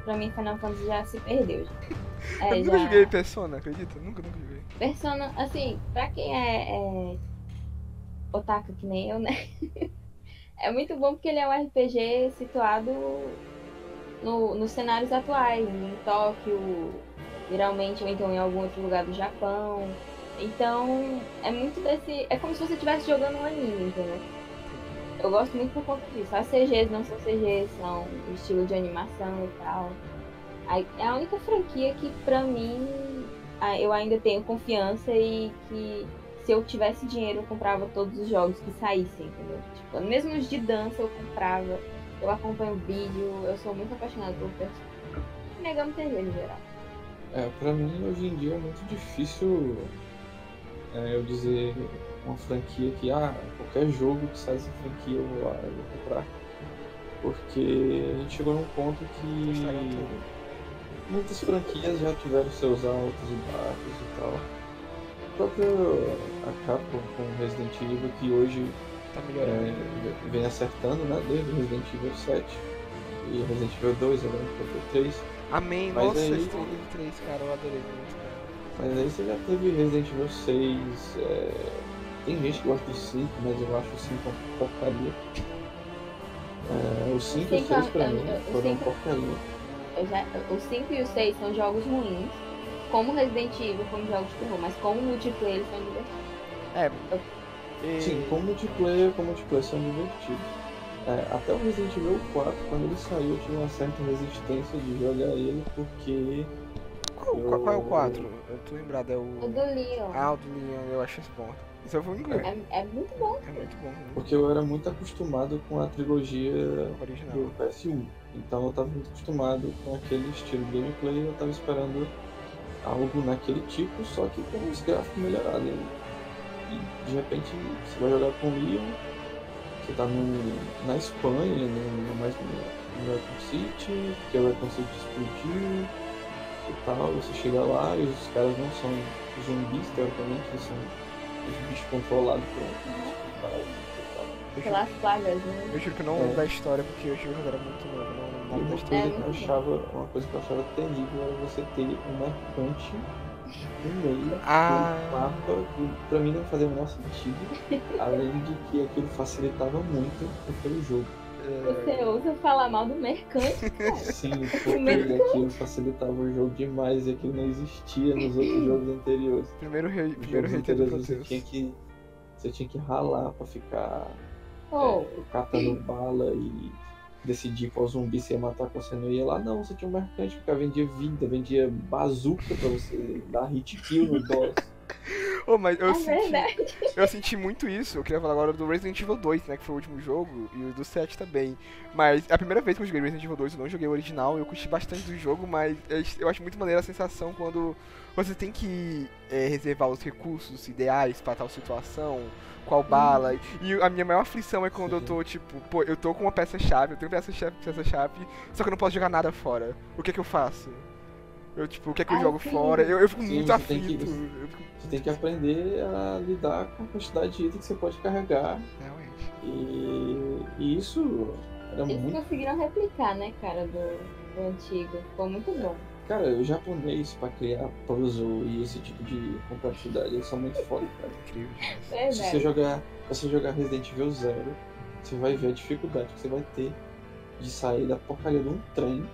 pra mim Final Fantasy já se perdeu. Eu nunca joguei Persona, acredita? Nunca joguei. Persona, assim, pra quem é otaku que nem eu, né? É muito bom porque ele é um RPG situado... Nos cenários atuais, em Tóquio, geralmente, ou então em algum outro lugar do Japão. Então, é muito desse... É como se você estivesse jogando um anime, entendeu? Eu gosto muito por conta disso. As CGs não são CGs, são o estilo de animação e tal. É a única franquia que, pra mim, eu ainda tenho confiança e que, se eu tivesse dinheiro, eu comprava todos os jogos que saíssem, entendeu? Tipo, mesmo os de dança eu comprava, eu acompanho vídeo, eu sou muito apaixonada por Mega Man TV no geral. É, pra mim, hoje em dia é muito difícil eu dizer uma franquia que, qualquer jogo que sai essa franquia eu vou lá, eu vou comprar. Porque a gente chegou num ponto que muitas franquias já tiveram seus altos e baixos e tal. A própria Capcom com Resident Evil, que hoje tá melhorando, vem acertando, né, desde o Resident Evil 7 e Resident Evil 2, agora o 3. Amém, mas nossa, aí, estou no 3, cara, eu adorei muito, cara. Mas aí você já teve Resident Evil 6, tem gente que gosta do 5, mas eu acho o 5 uma porcaria. O 5 e o 6 pra mim foram uma porcaria. O 5 e o 6 são jogos ruins, como Resident Evil, como jogos de terror, mas como multiplayer eles são divertidos. Sim, como multiplayer são divertidos. Até o Resident Evil 4, quando ele saiu, eu tinha uma certa resistência de jogar ele, porque... Qual é o 4? Eu tô lembrado, é o do Leon. Ah, o do Leon, eu acho esse bom. Isso eu vou incluir. É muito bom. É muito bom. Porque eu era muito acostumado com a trilogia original do PS1. Então eu tava muito acostumado com aquele estilo de gameplay, eu tava esperando algo naquele tipo, só que com os gráficos melhorados. E de repente você vai jogar com o Leon, você tá na Espanha, no Raccoon City, porque o Raccoon City explodiu e tal, você chega lá e os caras não são zumbis, teoricamente, eles são os bichos controlados pelas plagas, né? Eu juro que não lembro da história, porque eu juro que era muito novo, não lembro da história. Uma coisa que eu achava terrível era você ter um mercante no meio do mapa, que pra mim não fazia o menor sentido, além de que aquilo facilitava muito o jogo. Você ousa falar mal do mercante, cara? Sim, porque aquilo facilitava o jogo demais e aquilo não existia nos outros jogos anteriores. Primeiro você tinha que ralar pra ficar catando bala e decidir qual zumbi você ia matar, qual você não ia lá. Não, você tinha um mercante que vendia vida, vendia bazuca pra você dar hit kill no boss. Mas eu senti muito isso. Eu queria falar agora do Resident Evil 2, né, que foi o último jogo, e o do 7 também. Mas a primeira vez que eu joguei Resident Evil 2, eu não joguei o original, eu curti bastante do jogo, mas eu acho muito maneira a sensação quando você tem que reservar os recursos ideais pra tal situação, qual bala. E a minha maior aflição é quando eu tô tipo, eu tô com uma peça-chave, eu tenho peça-chave, só que eu não posso jogar nada fora. O que é que eu faço? Eu, tipo, o que é que eu jogo fora? Eu fico muito aflito. Você tem que aprender a lidar com a quantidade de item que você pode carregar. Realmente. E isso era muito... Eles conseguiram replicar, né, cara, do antigo. Ficou muito bom. Cara, o japonês pra criar puzzle e esse tipo de complexidade, eles são muito foda, cara. Incrível. É, se você jogar Resident Evil 0, você vai ver a dificuldade que você vai ter de sair da porcaria de um trem.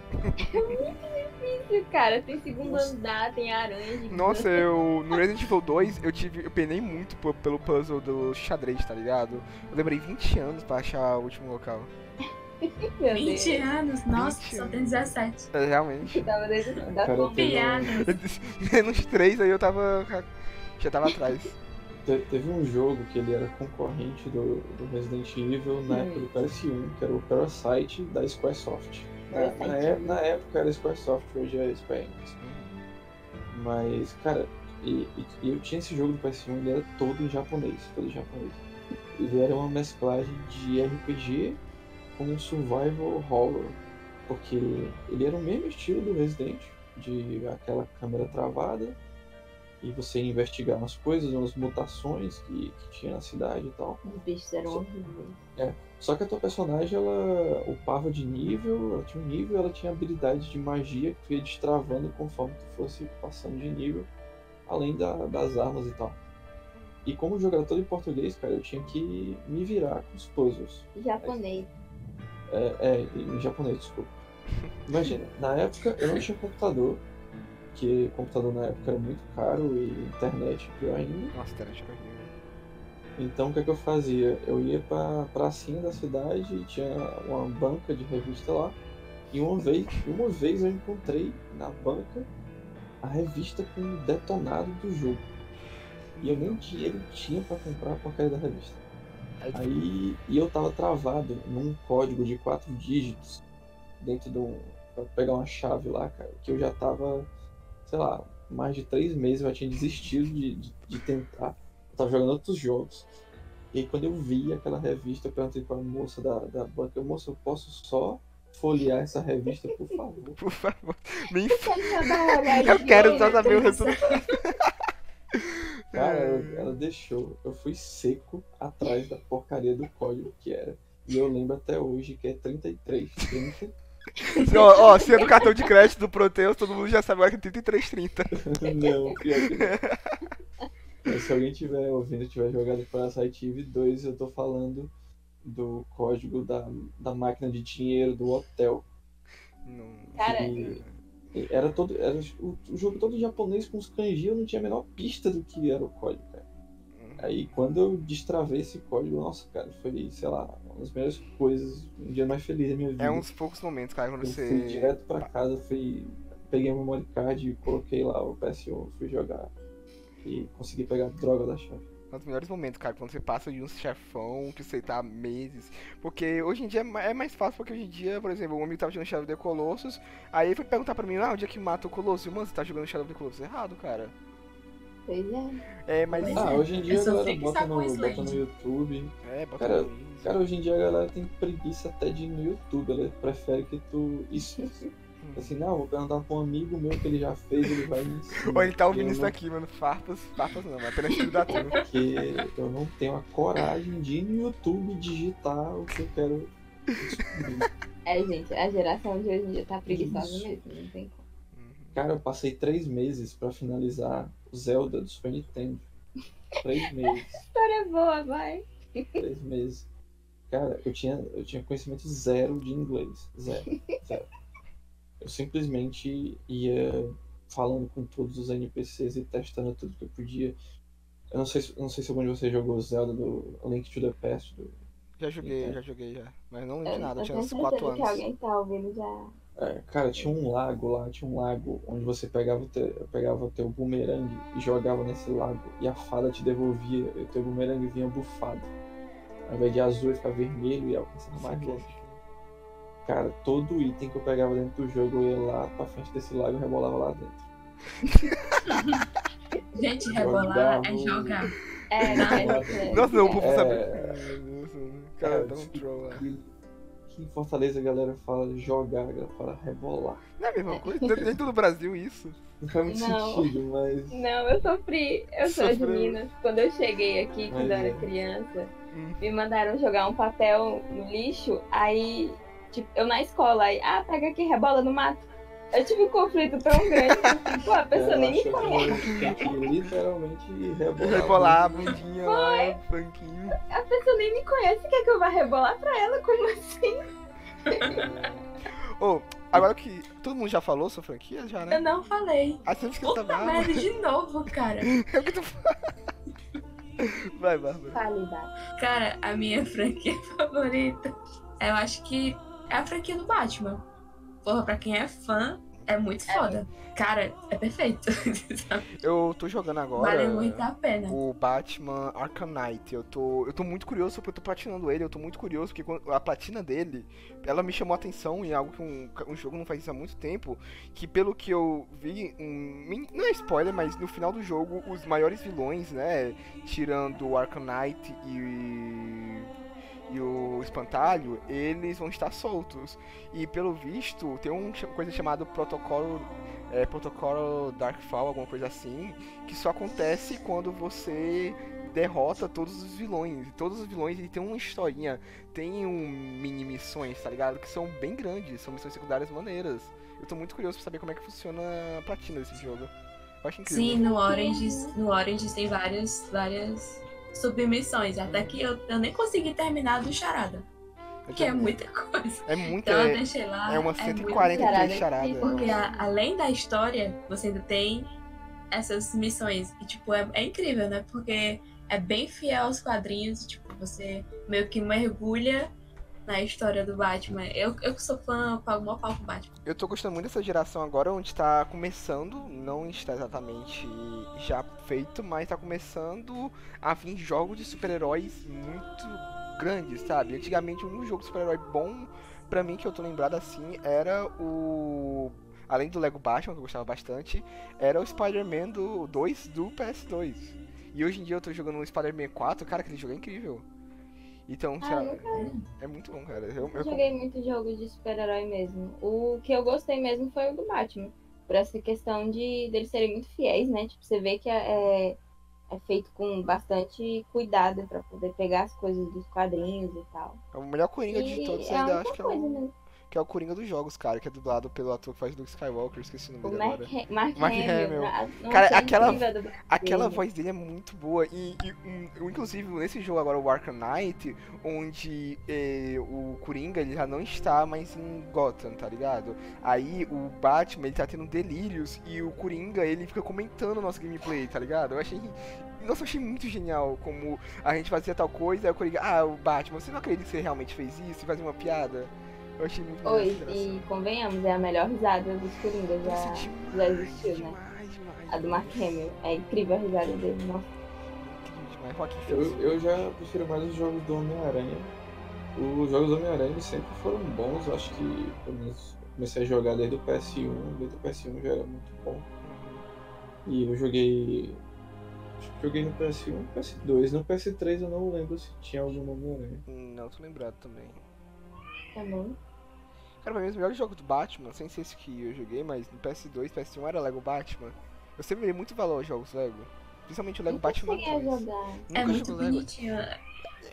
Cara, tem segundo andar, tem aranha de... Nossa, no Resident Evil 2 eu penei muito pelo puzzle do xadrez, tá ligado? Eu demorei 20 anos pra achar o último local. 20 anos? Nossa, 20 só tem 17. Realmente. Eu tava desde menos 3, aí eu tava... já tava atrás. Teve um jogo que ele era concorrente do Resident Evil na época do PS1, que era o Parasite da Squaresoft. Na época era Squaresoft, hoje é Square Enix. Mas, cara, eu tinha esse jogo do PS1, ele era todo em japonês, Ele era uma mesclagem de RPG com um survival horror, porque ele era o mesmo estilo do Resident, de aquela câmera travada, e você investigar umas coisas, umas mutações que tinha na cidade e tal. Os bichos eram horríveis. Só que a tua personagem, ela upava de nível, ela tinha um nível, ela tinha habilidade de magia que tu ia destravando conforme tu fosse passando de nível, além das armas e tal. E como jogador todo em português, cara, eu tinha que me virar com os puzzles. Japonês. Em japonês, desculpa. Imagina, na época eu não tinha computador, porque computador na época era muito caro e internet pior ainda. Nossa, internet pior ainda. Então o que eu fazia? Eu ia pra pracinha da cidade e tinha uma banca de revista lá. E uma vez eu encontrei na banca a revista com o detonado do jogo. E eu nem dinheiro tinha pra comprar a porcaria da revista. E eu tava travado num código de 4 dígitos dentro de um... pra pegar uma chave lá, cara, que eu já tava, sei lá, mais de 3 meses, eu já tinha desistido de tentar. Eu tava jogando outros jogos. E aí, quando eu vi aquela revista, eu perguntei pra moça da banca: moça, eu posso só folhear essa revista, por favor? Por favor, me informe. Eu quero só saber o resultado. Cara, ela deixou. Eu fui seco atrás da porcaria do código que era. E eu lembro até hoje que é 3330. Ó, se é do cartão de crédito do Proteus, todo mundo já sabe agora que é 3330. Não, pior que não. Mas se alguém tiver ouvindo, tiver jogado para site IV 2, eu tô falando do código da máquina de dinheiro do hotel. Cara. Era o jogo todo em japonês com os kanji, eu não tinha a menor pista do que era o código, cara. Aí quando eu destravei esse código, nossa, cara, foi, sei lá, uma das melhores coisas, um dia mais feliz da minha vida. É um dos poucos momentos, cara, quando você... fui direto pra casa, peguei a memory card e coloquei lá o PS1, fui jogar e consegui pegar a droga da chave. Um dos melhores momentos, cara, quando você passa de um chefão que você tá meses. Porque hoje em dia é mais fácil, porque hoje em dia, por exemplo, um amigo tava jogando Shadow of the Colossus, aí ele foi perguntar pra mim: ah, onde é que mata o Colossus? Mano, você tá jogando Shadow of the Colossus errado, cara. Pois é. Mas... ah, hoje em dia a galera bota no YouTube. É, bota no YouTube. Cara, hoje em dia a galera tem preguiça até de ir no YouTube, ela prefere que tu... Isso. Assim, não, vou perguntar pra um amigo meu que ele já fez, ele vai me ensinar. Ou ele tá ouvindo isso daqui, mano. Farpas não, é apenas tiro da turma. Porque eu não tenho a coragem de ir no YouTube digitar o que eu quero descobrir. É, gente, a geração de hoje em dia tá preguiçosa mesmo, não tem como. Cara, eu passei 3 meses pra finalizar o Zelda do Super Nintendo. 3 meses. História boa, vai. 3 meses. Cara, eu tinha conhecimento zero de inglês. Zero. Eu simplesmente ia falando com todos os NPCs e testando tudo que eu podia. Eu não sei se algum de vocês jogou o Zelda do Link to the Past. Já joguei. Mas não lembro de nada, tinha uns 4 anos. Que alguém tá ouvindo já. É, cara, tinha um lago lá, onde você pegava o teu bumerangue e jogava nesse lago. E a fada te devolvia, e o teu bumerangue vinha bufado. Ao invés de azul, ele ficava vermelho e alcançava mais longe. Cara, todo item que eu pegava dentro do jogo, eu ia lá pra frente desse lago e rebolava lá dentro. Gente, rebolar é jogar. É. Nossa, não, o povo sabe. Cara, dá um troll lá. Que em Fortaleza a galera fala jogar, a galera fala rebolar. Não é a mesma coisa? Dentro do Brasil isso. Não faz muito sentido, mas... Não, eu sofri. Eu sou de Minas. Quando eu cheguei aqui, quando eu era criança, me mandaram jogar um papel no lixo, aí... Tipo, eu na escola, aí, pega aqui, rebola no mato. Eu tive um conflito tão grande, assim, pô, a pessoa nem me conhece. Que literalmente rebolar a bundinha lá, franquinho. A pessoa nem me conhece, quer que eu vá rebolar pra ela, como assim? Ô, agora que todo mundo já falou sua franquia, já, né? Eu não falei. Puta merda, de novo, cara. É o que tu fala. Vai, Bárbara. Fale, Bárbara. Cara, a minha franquia favorita, eu acho que... é a franquia do Batman. Porra, pra quem é fã, é muito foda. Cara, é perfeito. Eu tô jogando agora... Vale muito a pena. O Batman Arkham Knight. Eu tô muito curioso, porque eu tô platinando ele. Eu tô muito curioso, porque a platina dele... ela me chamou a atenção, e é algo que um jogo não faz isso há muito tempo. Que pelo que eu vi... não é spoiler, mas no final do jogo, os maiores vilões, né? Tirando o Arkham Knight e o Espantalho, eles vão estar soltos. E pelo visto, tem uma coisa chamada Protocolo Darkfall, alguma coisa assim, que só acontece quando você derrota todos os vilões. E todos os vilões, e tem uma historinha, tem mini missões, tá ligado? Que são bem grandes, são missões secundárias maneiras. Eu tô muito curioso pra saber como é que funciona a platina desse jogo. Eu acho incrível. Sim, no Orange tem várias... submissões, até que eu nem consegui terminar do Charada. Que é muita coisa. É muita coisa. Então eu deixei lá. É uma 143 charada. Porque além da história, você ainda tem essas missões. E tipo, é incrível, né? Porque é bem fiel aos quadrinhos, tipo, você meio que mergulha na história do Batman. Eu que sou fã, eu pago mó pau pro Batman. Eu tô gostando muito dessa geração agora, onde tá começando, não está exatamente já feito, mas tá começando a vir jogos de super-heróis muito grandes, sabe? Antigamente, um jogo de super-herói bom, pra mim, que eu tô lembrado assim, era o... Além do Lego Batman, que eu gostava bastante, era o Spider-Man 2 do PS2. E hoje em dia eu tô jogando o Spider-Man 4, cara, aquele jogo é incrível. Então, é muito bom, cara. Eu joguei muito jogo de super-herói mesmo. O que eu gostei mesmo foi o do Batman. Por essa questão de deles serem muito fiéis, né? Tipo, você vê que é feito com bastante cuidado pra poder pegar as coisas dos quadrinhos e tal. É o melhor Coringa de todos, ainda acho que é o... Que é o Coringa dos jogos, cara, que é dublado pelo ator que faz Luke Skywalker, esqueci o nome dele agora. Mark Hamill. Cara, aquela voz dele é muito boa. E inclusive, nesse jogo agora, o Arkham Knight, onde o Coringa, ele já não está mais em Gotham, tá ligado? Aí, o Batman, ele tá tendo delírios, e o Coringa, ele fica comentando o nosso gameplay, tá ligado? Nossa, eu achei muito genial como a gente fazia tal coisa, aí o Coringa, o Batman, você não acredita que você realmente fez isso? E fazia uma piada? Eu achei muito e convenhamos, é a melhor risada dos Coringas já existiu, né? Demais, a do Mark Hamill. É incrível a risada dele, nossa. Eu já prefiro mais os jogos do Homem-Aranha. Os jogos do Homem-Aranha sempre foram bons, acho que pelo menos comecei a jogar desde o PS1, já era muito bom. E eu joguei. Acho que joguei no PS1, no PS2, no PS3 eu não lembro se tinha algum Homem-Aranha. Não, tô lembrado também. Também. Cara, pra mim, os melhores jogos do Batman, sem ser esse que eu joguei, mas no PS2, PS1 era Lego Batman. Eu sempre dei muito valor aos jogos Lego. Principalmente o Lego Batman 2. É muito bonitinho.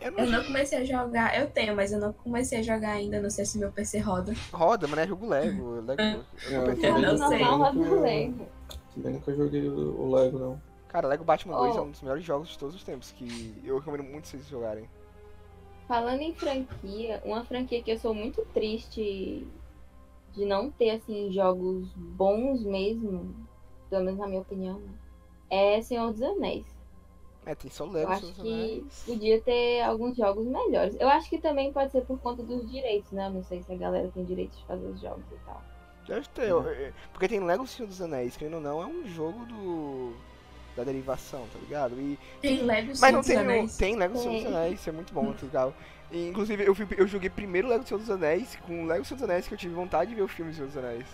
Eu não comecei a jogar, eu tenho, mas eu não comecei a jogar ainda, não sei se meu PC roda. Roda, mas não é jogo Lego. Eu não sei. Também nunca joguei o Lego, não. Cara, Lego Batman 2 é um dos melhores jogos de todos os tempos, que eu recomendo muito vocês jogarem. Falando em franquia, uma franquia que eu sou muito triste de não ter, assim, jogos bons mesmo, pelo menos na minha opinião, é Senhor dos Anéis. Tem só Lego, Senhor dos Anéis. Eu acho que podia ter alguns jogos melhores. Eu acho que também pode ser por conta dos direitos, né? Eu não sei se a galera tem direito de fazer os jogos e tal. Deve ter, porque tem Lego Senhor dos Anéis, querendo ou não, é um jogo da derivação, tá ligado? Tem Lego Senhor dos Anéis. Tem Lego Senhor dos Anéis, isso é muito bom, tá ligado? E, inclusive, eu joguei primeiro Lego Senhor dos Anéis com o Lego Senhor dos Anéis, que eu tive vontade de ver o filme Senhor dos Anéis.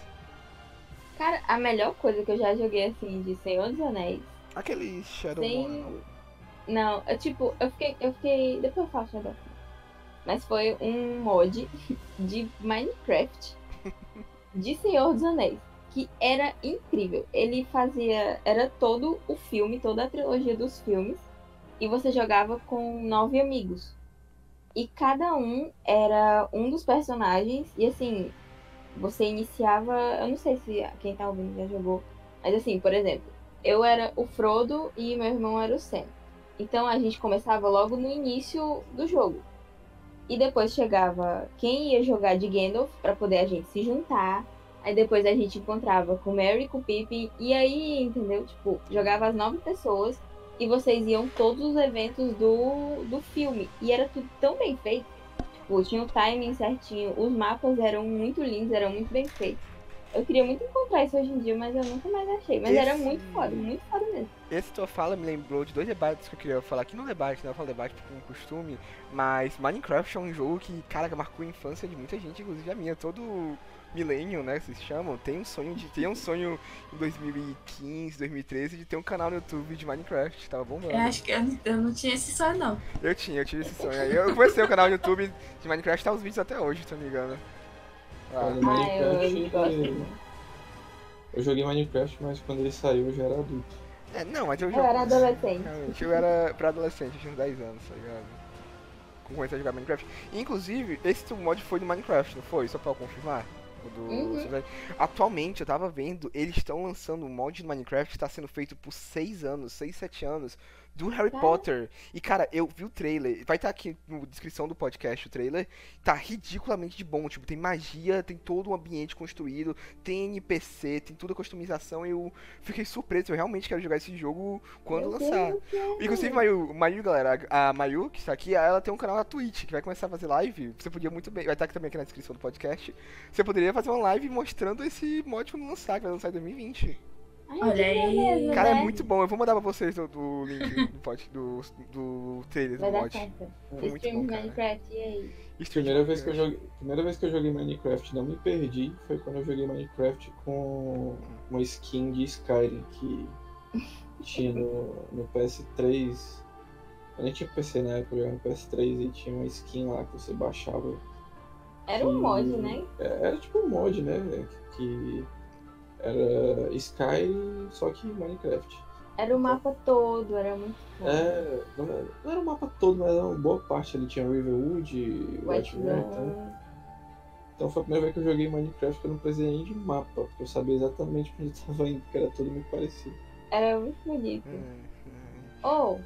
Cara, a melhor coisa que eu já joguei, assim, de Senhor dos Anéis... Aquele Shadowrun, não, eu fiquei... Depois eu falo Shadowrun. Mas foi um mod de Minecraft de Senhor dos Anéis, que era incrível. Ele fazia... Era todo o filme, toda a trilogia dos filmes, e você jogava com 9 amigos. E cada um era um dos personagens, e assim, você iniciava... Eu não sei se quem tá ouvindo já jogou, mas assim, por exemplo, eu era o Frodo e meu irmão era o Sam. Então a gente começava logo no início do jogo. E depois chegava quem ia jogar de Gandalf, pra poder a gente se juntar. Aí depois a gente encontrava com o Merry, com o Pippin, e aí, entendeu? Tipo, jogava as 9 pessoas e vocês iam todos os eventos do filme. E era tudo tão bem feito. Tipo, tinha o timing certinho, os mapas eram muito lindos, eram muito bem feitos. Eu queria muito encontrar isso hoje em dia, mas eu nunca mais achei. Mas era muito foda mesmo. Essa tua fala me lembrou de 2 debates que eu queria falar. Aqui no debate, né? Eu falo debate porque é um costume, mas Minecraft é um jogo que, cara, marcou a infância de muita gente, inclusive a minha. Todo... milênio, né, que vocês chamam, tem um sonho em 2015, 2013 de ter um canal no YouTube de Minecraft, tava bombando. Eu acho que eu não tinha esse sonho, não. Eu tive esse sonho. Aí eu comecei o canal no YouTube de Minecraft, tá os vídeos até hoje, se não me engano. Eu joguei Minecraft, mas quando ele saiu eu já era adulto. Eu era adolescente. Realmente, eu era pra adolescente, eu tinha uns 10 anos, tá ligado? Comecei a jogar Minecraft. Inclusive, esse mod foi do Minecraft, não foi? Só pra eu confirmar. Atualmente, eu tava vendo, eles estão lançando um mod do Minecraft que tá sendo feito por 6 anos, 6, 7 anos, de um Harry Potter. E, cara, eu vi o trailer. Vai estar aqui na descrição do podcast o trailer. Tá ridiculamente de bom. Tipo, tem magia, tem todo um ambiente construído, tem NPC, tem toda a customização. Eu fiquei surpreso. Eu realmente quero jogar esse jogo quando lançar. Inclusive, Mayu, galera, a Mayu, que está aqui, ela tem um canal na Twitch, que vai começar a fazer live. Você podia muito bem... Vai estar aqui também aqui na descrição do podcast. Você poderia fazer uma live mostrando esse mod quando lançar, que vai lançar em 2020. Ai, olha aí. Cara, né? É muito bom. Eu vou mandar pra vocês do link do trailer do mod. Foi muito bom, cara. Primeira vez que eu joguei Minecraft, não me perdi, foi quando eu joguei Minecraft com uma skin de Skyrim que tinha no PS3. Eu nem tinha PC na época, eu era no PS3 e tinha uma skin lá que você baixava. Era um mod, né? Era tipo um mod, né? Que era Skyrim, só que Minecraft. Era o mapa todo, era muito bom. É, não era o mapa todo, mas era uma boa parte ali. Tinha Riverwood, Whiterun. Então foi a primeira vez que eu joguei Minecraft, que eu não precisei nem de mapa, porque eu sabia exatamente onde estava indo, porque era tudo muito parecido. Era muito bonito. Ou,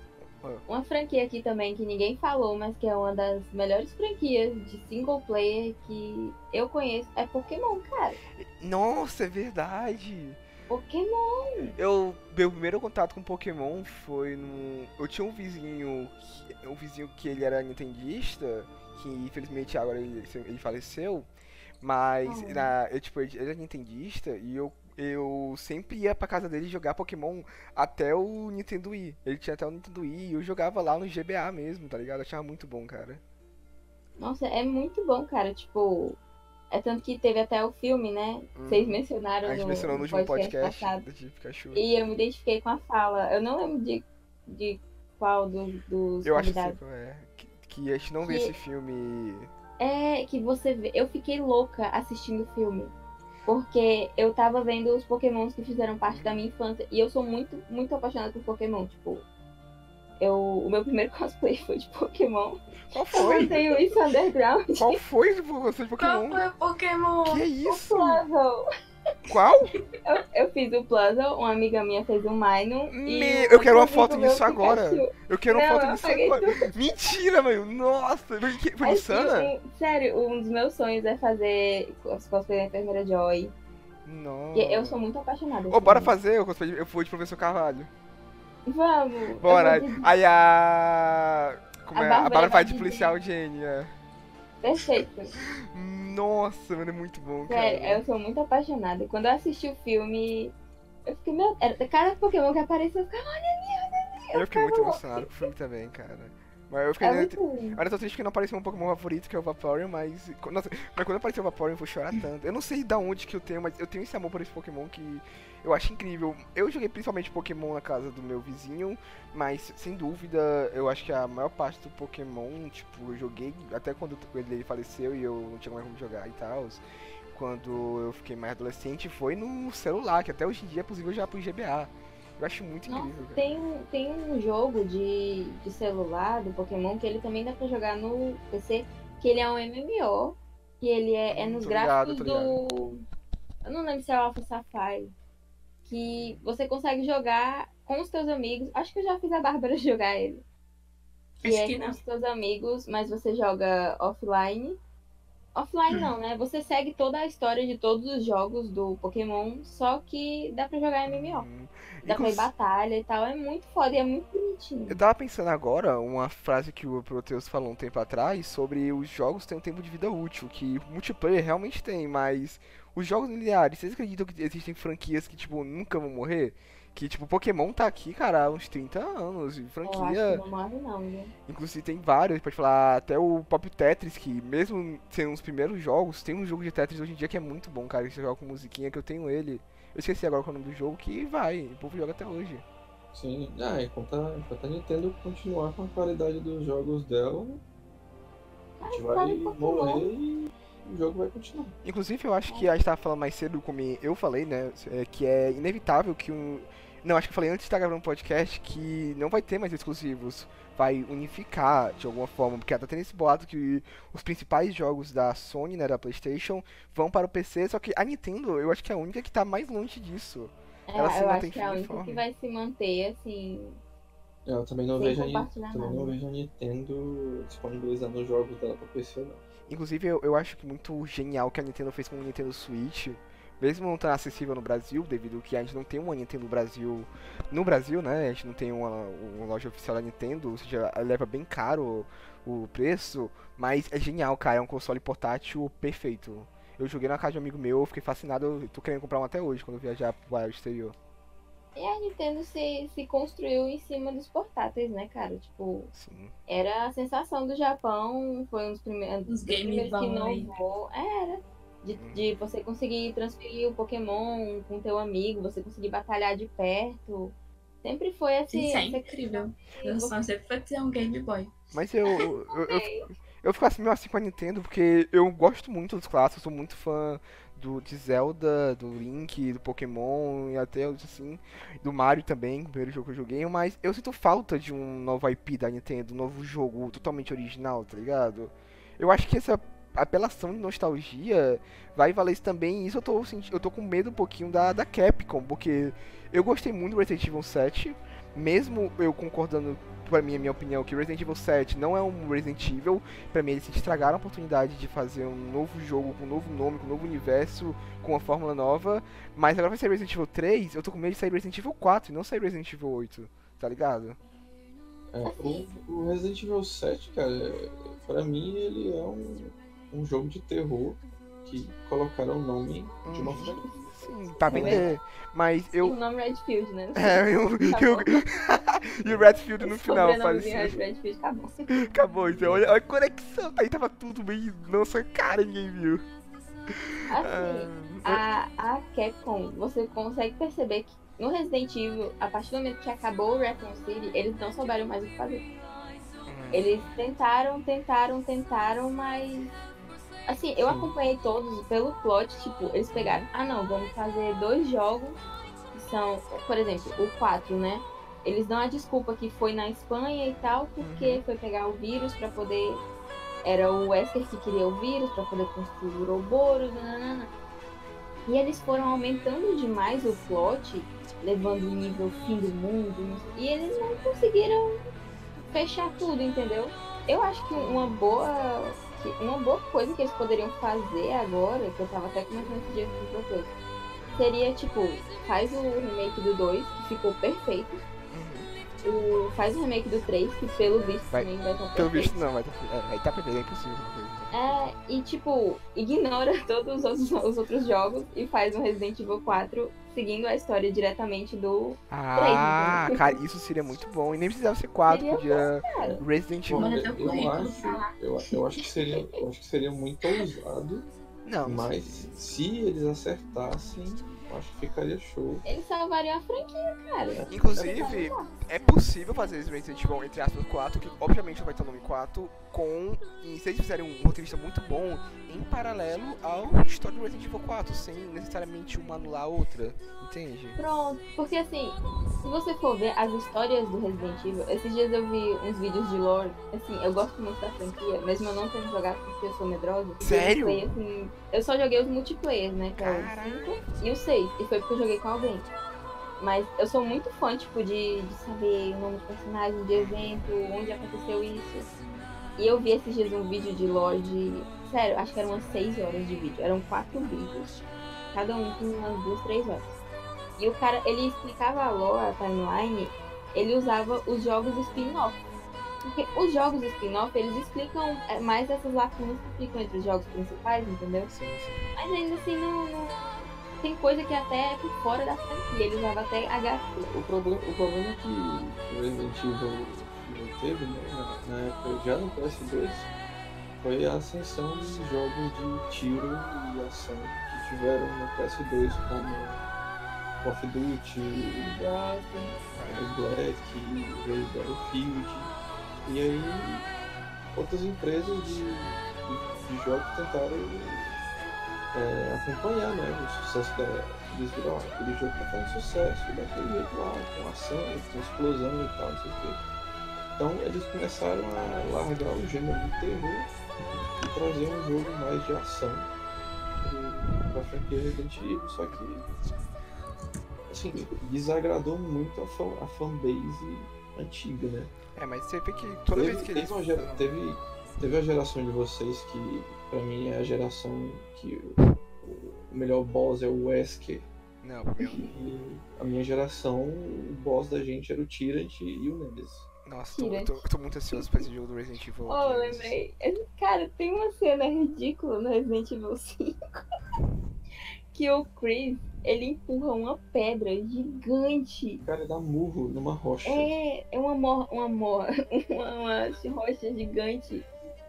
uma franquia aqui também que ninguém falou, mas que é uma das melhores franquias de single player que eu conheço, é Pokémon, cara. Nossa, é verdade! Pokémon! Meu primeiro contato com Pokémon foi no... Eu tinha um vizinho, que ele era nintendista, que infelizmente agora ele faleceu, mas ele era nintendista e eu sempre ia pra casa dele jogar Pokémon até o Nintendo Wii. Ele tinha até o Nintendo Wii e eu jogava lá no GBA mesmo, tá ligado? Eu achava muito bom, cara. Nossa, é muito bom, cara. Tipo, é tanto que teve até o filme, né? Vocês mencionaram no último podcast passado. De Pikachu. E eu me identifiquei com a fala. Eu não lembro de qual dos eu convidados. Acho que é. Que a gente não vê esse filme... É, que você vê. Eu fiquei louca assistindo o filme. Porque eu tava vendo os Pokémons que fizeram parte da minha infância. E eu sou muito, muito apaixonada por Pokémon. Tipo, o meu primeiro cosplay foi de Pokémon. Qual foi? Eu tenho isso underground. Qual foi você de Pokémon? Qual foi o Pokémon? Que é isso? O Puzzle. Qual? Eu fiz o Puzzle, uma amiga minha fez o Minun. Eu quero uma foto disso agora. Eu quero uma foto disso agora. Tudo. Mentira, meu. Nossa, foi insana? Sério, um dos meus sonhos é fazer os cosplays da enfermeira Joy. Nossa. Eu sou muito apaixonada. Ô, bora fazer o cosplay. Eu fui de Professor Carvalho. Vamos. Bora. Aí a Bárbara vai de policial Jenny, é. Perfeito. Nossa, mano, é muito bom, cara. É, eu sou muito apaixonada. Quando eu assisti o filme, eu fiquei, meu... Cada Pokémon que apareceu, eu ficava, olha ali. Eu fiquei muito emocionado com o filme também, cara. Mas eu fiquei... Olha, tô triste que não apareceu um Pokémon favorito, que é o Vaporeon, mas... Nossa, mas quando apareceu o Vaporeon, eu vou chorar tanto. Eu não sei da onde que eu tenho, mas eu tenho esse amor por esse Pokémon que eu acho incrível. Eu joguei principalmente Pokémon na casa do meu vizinho, mas, sem dúvida, eu acho que a maior parte do Pokémon, tipo, eu joguei até quando ele faleceu e eu não tinha mais como jogar e tal. Quando eu fiquei mais adolescente, foi no celular, que até hoje em dia é possível jogar pro GBA. Eu acho muito incrível. Nossa, tem um jogo de celular do Pokémon que ele também dá pra jogar no PC, que ele é um MMO, que ele é nos gráficos do... Eu não lembro se é o Alpha Sapphire. Que você consegue jogar com os teus amigos. Acho que eu já fiz a Bárbara jogar ele. Que é com os teus amigos, mas você joga offline. Offline não, né? Você segue toda a história de todos os jogos do Pokémon, só que dá pra jogar MMO. Dá pra ir batalha e tal, é muito foda e é muito bonitinho. Eu tava pensando agora, uma frase que o Proteus falou um tempo atrás, sobre os jogos terem um tempo de vida útil, que multiplayer realmente tem, mas os jogos lineares, vocês acreditam que existem franquias que, tipo, nunca vão morrer? Que, tipo, Pokémon tá aqui, cara, há uns 30 anos, e franquia... Eu acho que não morre não, né? Inclusive tem vários, pode falar, até o próprio Tetris, que mesmo sendo os primeiros jogos, tem um jogo de Tetris hoje em dia que é muito bom, cara, que você joga com musiquinha, que eu tenho ele. Eu esqueci agora qual é o nome do jogo, que vai, o povo joga até hoje. Sim, enquanto a Nintendo continuar com a qualidade dos jogos dela, a gente vai morrer e... o jogo vai continuar. Inclusive, eu acho que a gente tava falando mais cedo, como eu falei, né, que é inevitável que um... Não, acho que eu falei antes de estar gravando um podcast que não vai ter mais exclusivos. Vai unificar de alguma forma, porque tá tendo esse boato que os principais jogos da Sony, né, da PlayStation, vão para o PC, só que a Nintendo, eu acho que é a única que tá mais longe disso. Ela eu acho que é a única que vai se manter, assim... Eu também não, vejo a Nintendo disponibilizando os jogos dela pra PC, não. Inclusive, eu acho que muito genial que a Nintendo fez com o Nintendo Switch. Mesmo não estar acessível no Brasil, devido que a gente não tem uma Nintendo Brasil... No Brasil, né? A gente não tem uma loja oficial da Nintendo, ou seja, leva bem caro o preço. Mas é genial, cara. É um console portátil perfeito. Eu joguei na casa de um amigo meu, fiquei fascinado. Eu tô querendo comprar um até hoje, quando eu viajar pro exterior. E a Nintendo se construiu em cima dos portáteis, né, cara? Tipo, sim. Era a sensação do Japão, foi um dos primeiros que inovou. De você conseguir transferir o Pokémon com teu amigo, você conseguir batalhar de perto. Sempre foi assim. Isso é incrível. Eu só sempre foi ter um Game Boy. Mas eu fico assim com a Nintendo, porque eu gosto muito dos clássicos, sou muito fã de Zelda, do Link, do Pokémon e até assim, do Mario também, o primeiro jogo que eu joguei, mas eu sinto falta de um novo IP da Nintendo, um novo jogo totalmente original, tá ligado? Eu acho que essa apelação de nostalgia vai valer isso também, e isso eu tô com medo um pouquinho da Capcom, porque eu gostei muito do Resident Evil 7, mesmo eu concordando, pra mim, a minha opinião, que Resident Evil 7 não é um Resident Evil. Pra mim, eles se estragaram a oportunidade de fazer um novo jogo, com um novo nome, com um novo universo, com uma fórmula nova. Mas agora vai sair Resident Evil 3, eu tô com medo de sair Resident Evil 4 e não sair Resident Evil 8, tá ligado? O Resident Evil 7, cara, pra mim, ele é um jogo de terror que colocaram o nome de uma franquia. Sim, pra vender, mas eu... E o nome Redfield, né? E o Redfield no final, faz assim. Redfield, acabou. Acabou, então, olha a conexão, aí tava tudo meio... Nossa, cara, ninguém viu. Assim, a Capcom, você consegue perceber que no Resident Evil, a partir do momento que acabou o Raccoon City, eles não souberam mais o que fazer. Eles tentaram, mas... Assim, eu acompanhei todos pelo plot, tipo, eles pegaram, vamos fazer 2 jogos, que são, por exemplo, o 4, né? Eles dão a desculpa que foi na Espanha e tal, porque foi pegar o vírus pra poder, era o Wesker que queria o vírus pra poder construir o Ouroboros, nananana. E eles foram aumentando demais o plot, levando o nível fim do mundo, e eles não conseguiram fechar tudo, entendeu? Eu acho que uma boa coisa que eles poderiam fazer agora, que eu tava até comentando esse dia com outra coisa, seria, tipo, faz o remake do 2, que ficou perfeito, faz o remake do 3, que pelo visto também vai estar perfeito. Pelo visto não, vai estar perfeito, é impossível. E, tipo, ignora todos os outros jogos e faz um Resident Evil 4 seguindo a história diretamente do 3. Ah, cara, isso seria muito bom. E nem precisava ser 4, podia Resident Evil. Eu acho que seria muito ousado. Não. Mas se eles acertassem, eu acho que ficaria show. Eles salvariam a franquia, cara. Inclusive, é possível fazer esse Resident Evil, entre aspas, 4, que obviamente vai ter o nome 4, e se eles fizerem um roteirista muito bom, em paralelo ao história do Resident Evil 4, sem necessariamente uma anular a outra, entende? Pronto, porque assim, se você for ver as histórias do Resident Evil, esses dias eu vi uns vídeos de lore, assim, eu gosto muito da franquia, mesmo eu não tendo jogado porque eu sou medrosa. Sério? Eu só joguei os multiplayer, né, que é o 5 e o 6. E foi porque eu joguei com alguém. Mas eu sou muito fã, tipo, de saber o nome de personagem, de evento, onde aconteceu isso. E eu vi esses dias um vídeo de lore Sério, acho que eram umas 6 horas de vídeo. Eram 4 vídeos. Cada um com umas 2-3 horas. E o cara, ele explicava a lore, a timeline, ele usava os jogos spin-off. Porque os jogos spin-off, eles explicam mais essas lacunas que ficam entre os jogos principais, entendeu? Mas ainda assim, não... Tem coisa que até é por fora da franquia, ele usava até HQ. O problema é que o Resident Evil não teve, né, na época, já no PS2, foi a ascensão dos jogos de tiro e ação que tiveram no PS2, como Call of Duty, Black, Battlefield, e aí outras empresas de jogos tentaram... acompanhar, né, o sucesso deles viram, aquele jogo tá fazendo sucesso, daquele jeito lá, com ação, com explosão e tal, não sei o quê. Então eles começaram a largar o gênero de terror e trazer um jogo mais de ação pra franquia Resident Evil, só que assim, desagradou muito a fanbase antiga, né? É, mas você vê que toda vez que eles... Teve a geração de vocês que, pra mim, é a geração que o melhor boss é o Wesker. Não, meu... A minha geração, o boss da gente era o Tyrant e o Nemesis. Nossa, tô muito ansioso pra esse jogo do Resident Evil. Oh, lembrei. Cara, tem uma cena ridícula no Resident Evil 5. Que o Chris, ele empurra uma pedra gigante. O cara dá murro numa rocha. É uma rocha gigante.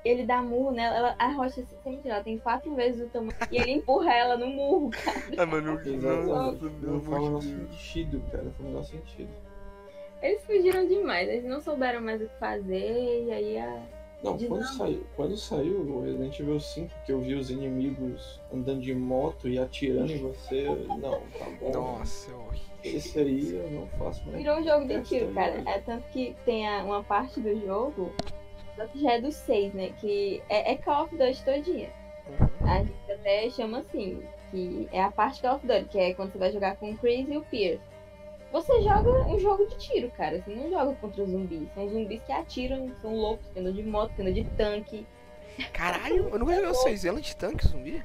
Ele dá murro nela, a rocha se sente, ela tem 4 vezes o tamanho. E ele empurra ela no murro, cara. Ah, mas não faz sentido, cara. Não faz sentido. Eles fugiram demais, eles não souberam mais o que fazer, e aí a... Não, quando saiu o Resident Evil 5, que eu vi os inimigos andando de moto e atirando em você, não, tá bom. Nossa, esse aí eu não faço mais. Virou um jogo de tiro, cara. É tanto que tem uma parte do jogo, só que já é do 6, né, que é Call of Duty todinha. A gente até chama assim, que é a parte Call of Duty, que é quando você vai jogar com o Chris e o Pierce. Você joga um jogo de tiro, cara. Você não joga contra os zumbis. São zumbis que atiram, são loucos, que andam de moto, que andam de tanque. Caralho, eu nunca joguei o 6. Ela de tanque, zumbi?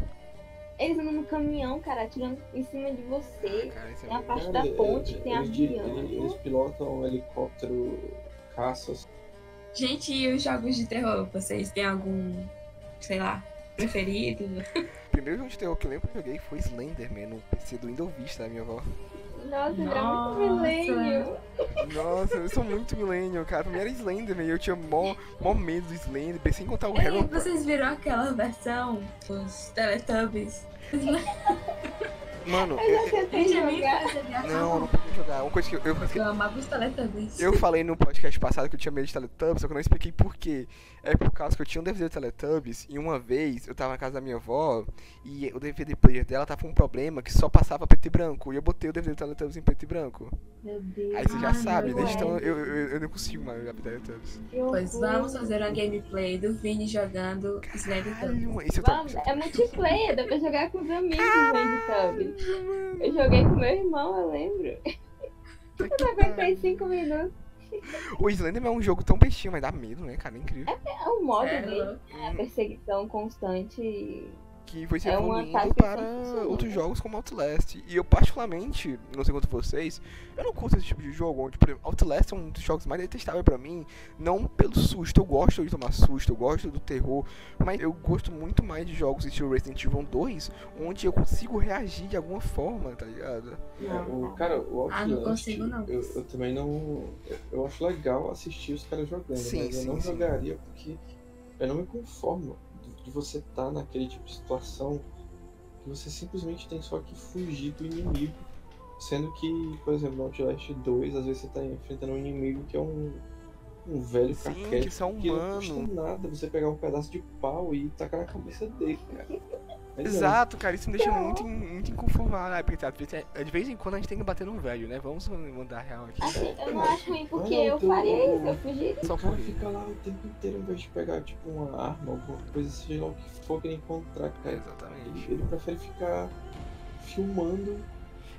Eles andam no caminhão, cara, atirando em cima de você. Ah, cara, na parte da ponte, tem avião. Eles pilotam um helicóptero, caças. Gente, e os jogos de terror? Vocês têm algum, sei lá, preferido? O primeiro jogo de terror que eu lembro que eu joguei foi Slenderman, no PC do Windows Vista da minha avó. Nossa, ele era muito milênio. Nossa, eu sou muito milênio, cara. Pra mim era Slenderman, eu tinha mó medo do Slenderman, sem contar o Harold. Vocês viram aquela versão dos Teletubbies? Mano, eu não podia jogar. Uma coisa que eu amava os Teletubbies. Eu falei no podcast passado que eu tinha medo de Teletubbies, só que eu não expliquei por quê. É por causa que eu tinha um DVD de Teletubbies e uma vez eu tava na casa da minha avó e o DVD player dela tava com um problema que só passava preto e branco. E eu botei o DVD de Teletubbies em preto e branco. Meu Deus. Aí você já sabe, né? Então eu não consigo mais jogar Teletubbies. Pois vamos fazer uma gameplay do Vini jogando Teletubbies. É multiplayer, dá pra jogar com os amigos Teletubbies. Eu joguei com meu irmão, eu lembro. Eu aguentei 5 minutos. O Slenderman é um jogo tão bestinho, mas dá medo, né, cara? É incrível. É o modo dele, é a perseguição constante. Que foi se evoluindo para outros jogos como Outlast. E eu particularmente, não sei quanto vocês, eu não curto esse tipo de jogo. Onde, por exemplo, Outlast é um dos jogos mais detestáveis pra mim. Não pelo susto, eu gosto de tomar susto, eu gosto do terror. Mas eu gosto muito mais de jogos estilo Resident Evil 2, onde eu consigo reagir de alguma forma, tá ligado? Cara, o Outlast, não consigo, não. Eu também não... Eu acho legal assistir os caras jogando, mas eu não jogaria porque eu não me conformo de você tá naquele tipo de situação que você simplesmente tem só que fugir do inimigo, sendo que, por exemplo, no Outlast 2, às vezes você tá enfrentando um inimigo que é um velho caquete, que não custa nada você pegar um pedaço de pau e tacar na cabeça dele, cara. Exato, cara, isso me deixa muito inconformado, né? Porque de vez em quando a gente tem que bater no velho, né? Vamos mandar real aqui. Eu não acho ruim porque eu parei, eu fugi. Só que fica lá o tempo inteiro, em vez de pegar tipo uma arma, alguma coisa, seja lá o que for que ele encontrar, cara. Exatamente. Ele prefere ficar filmando.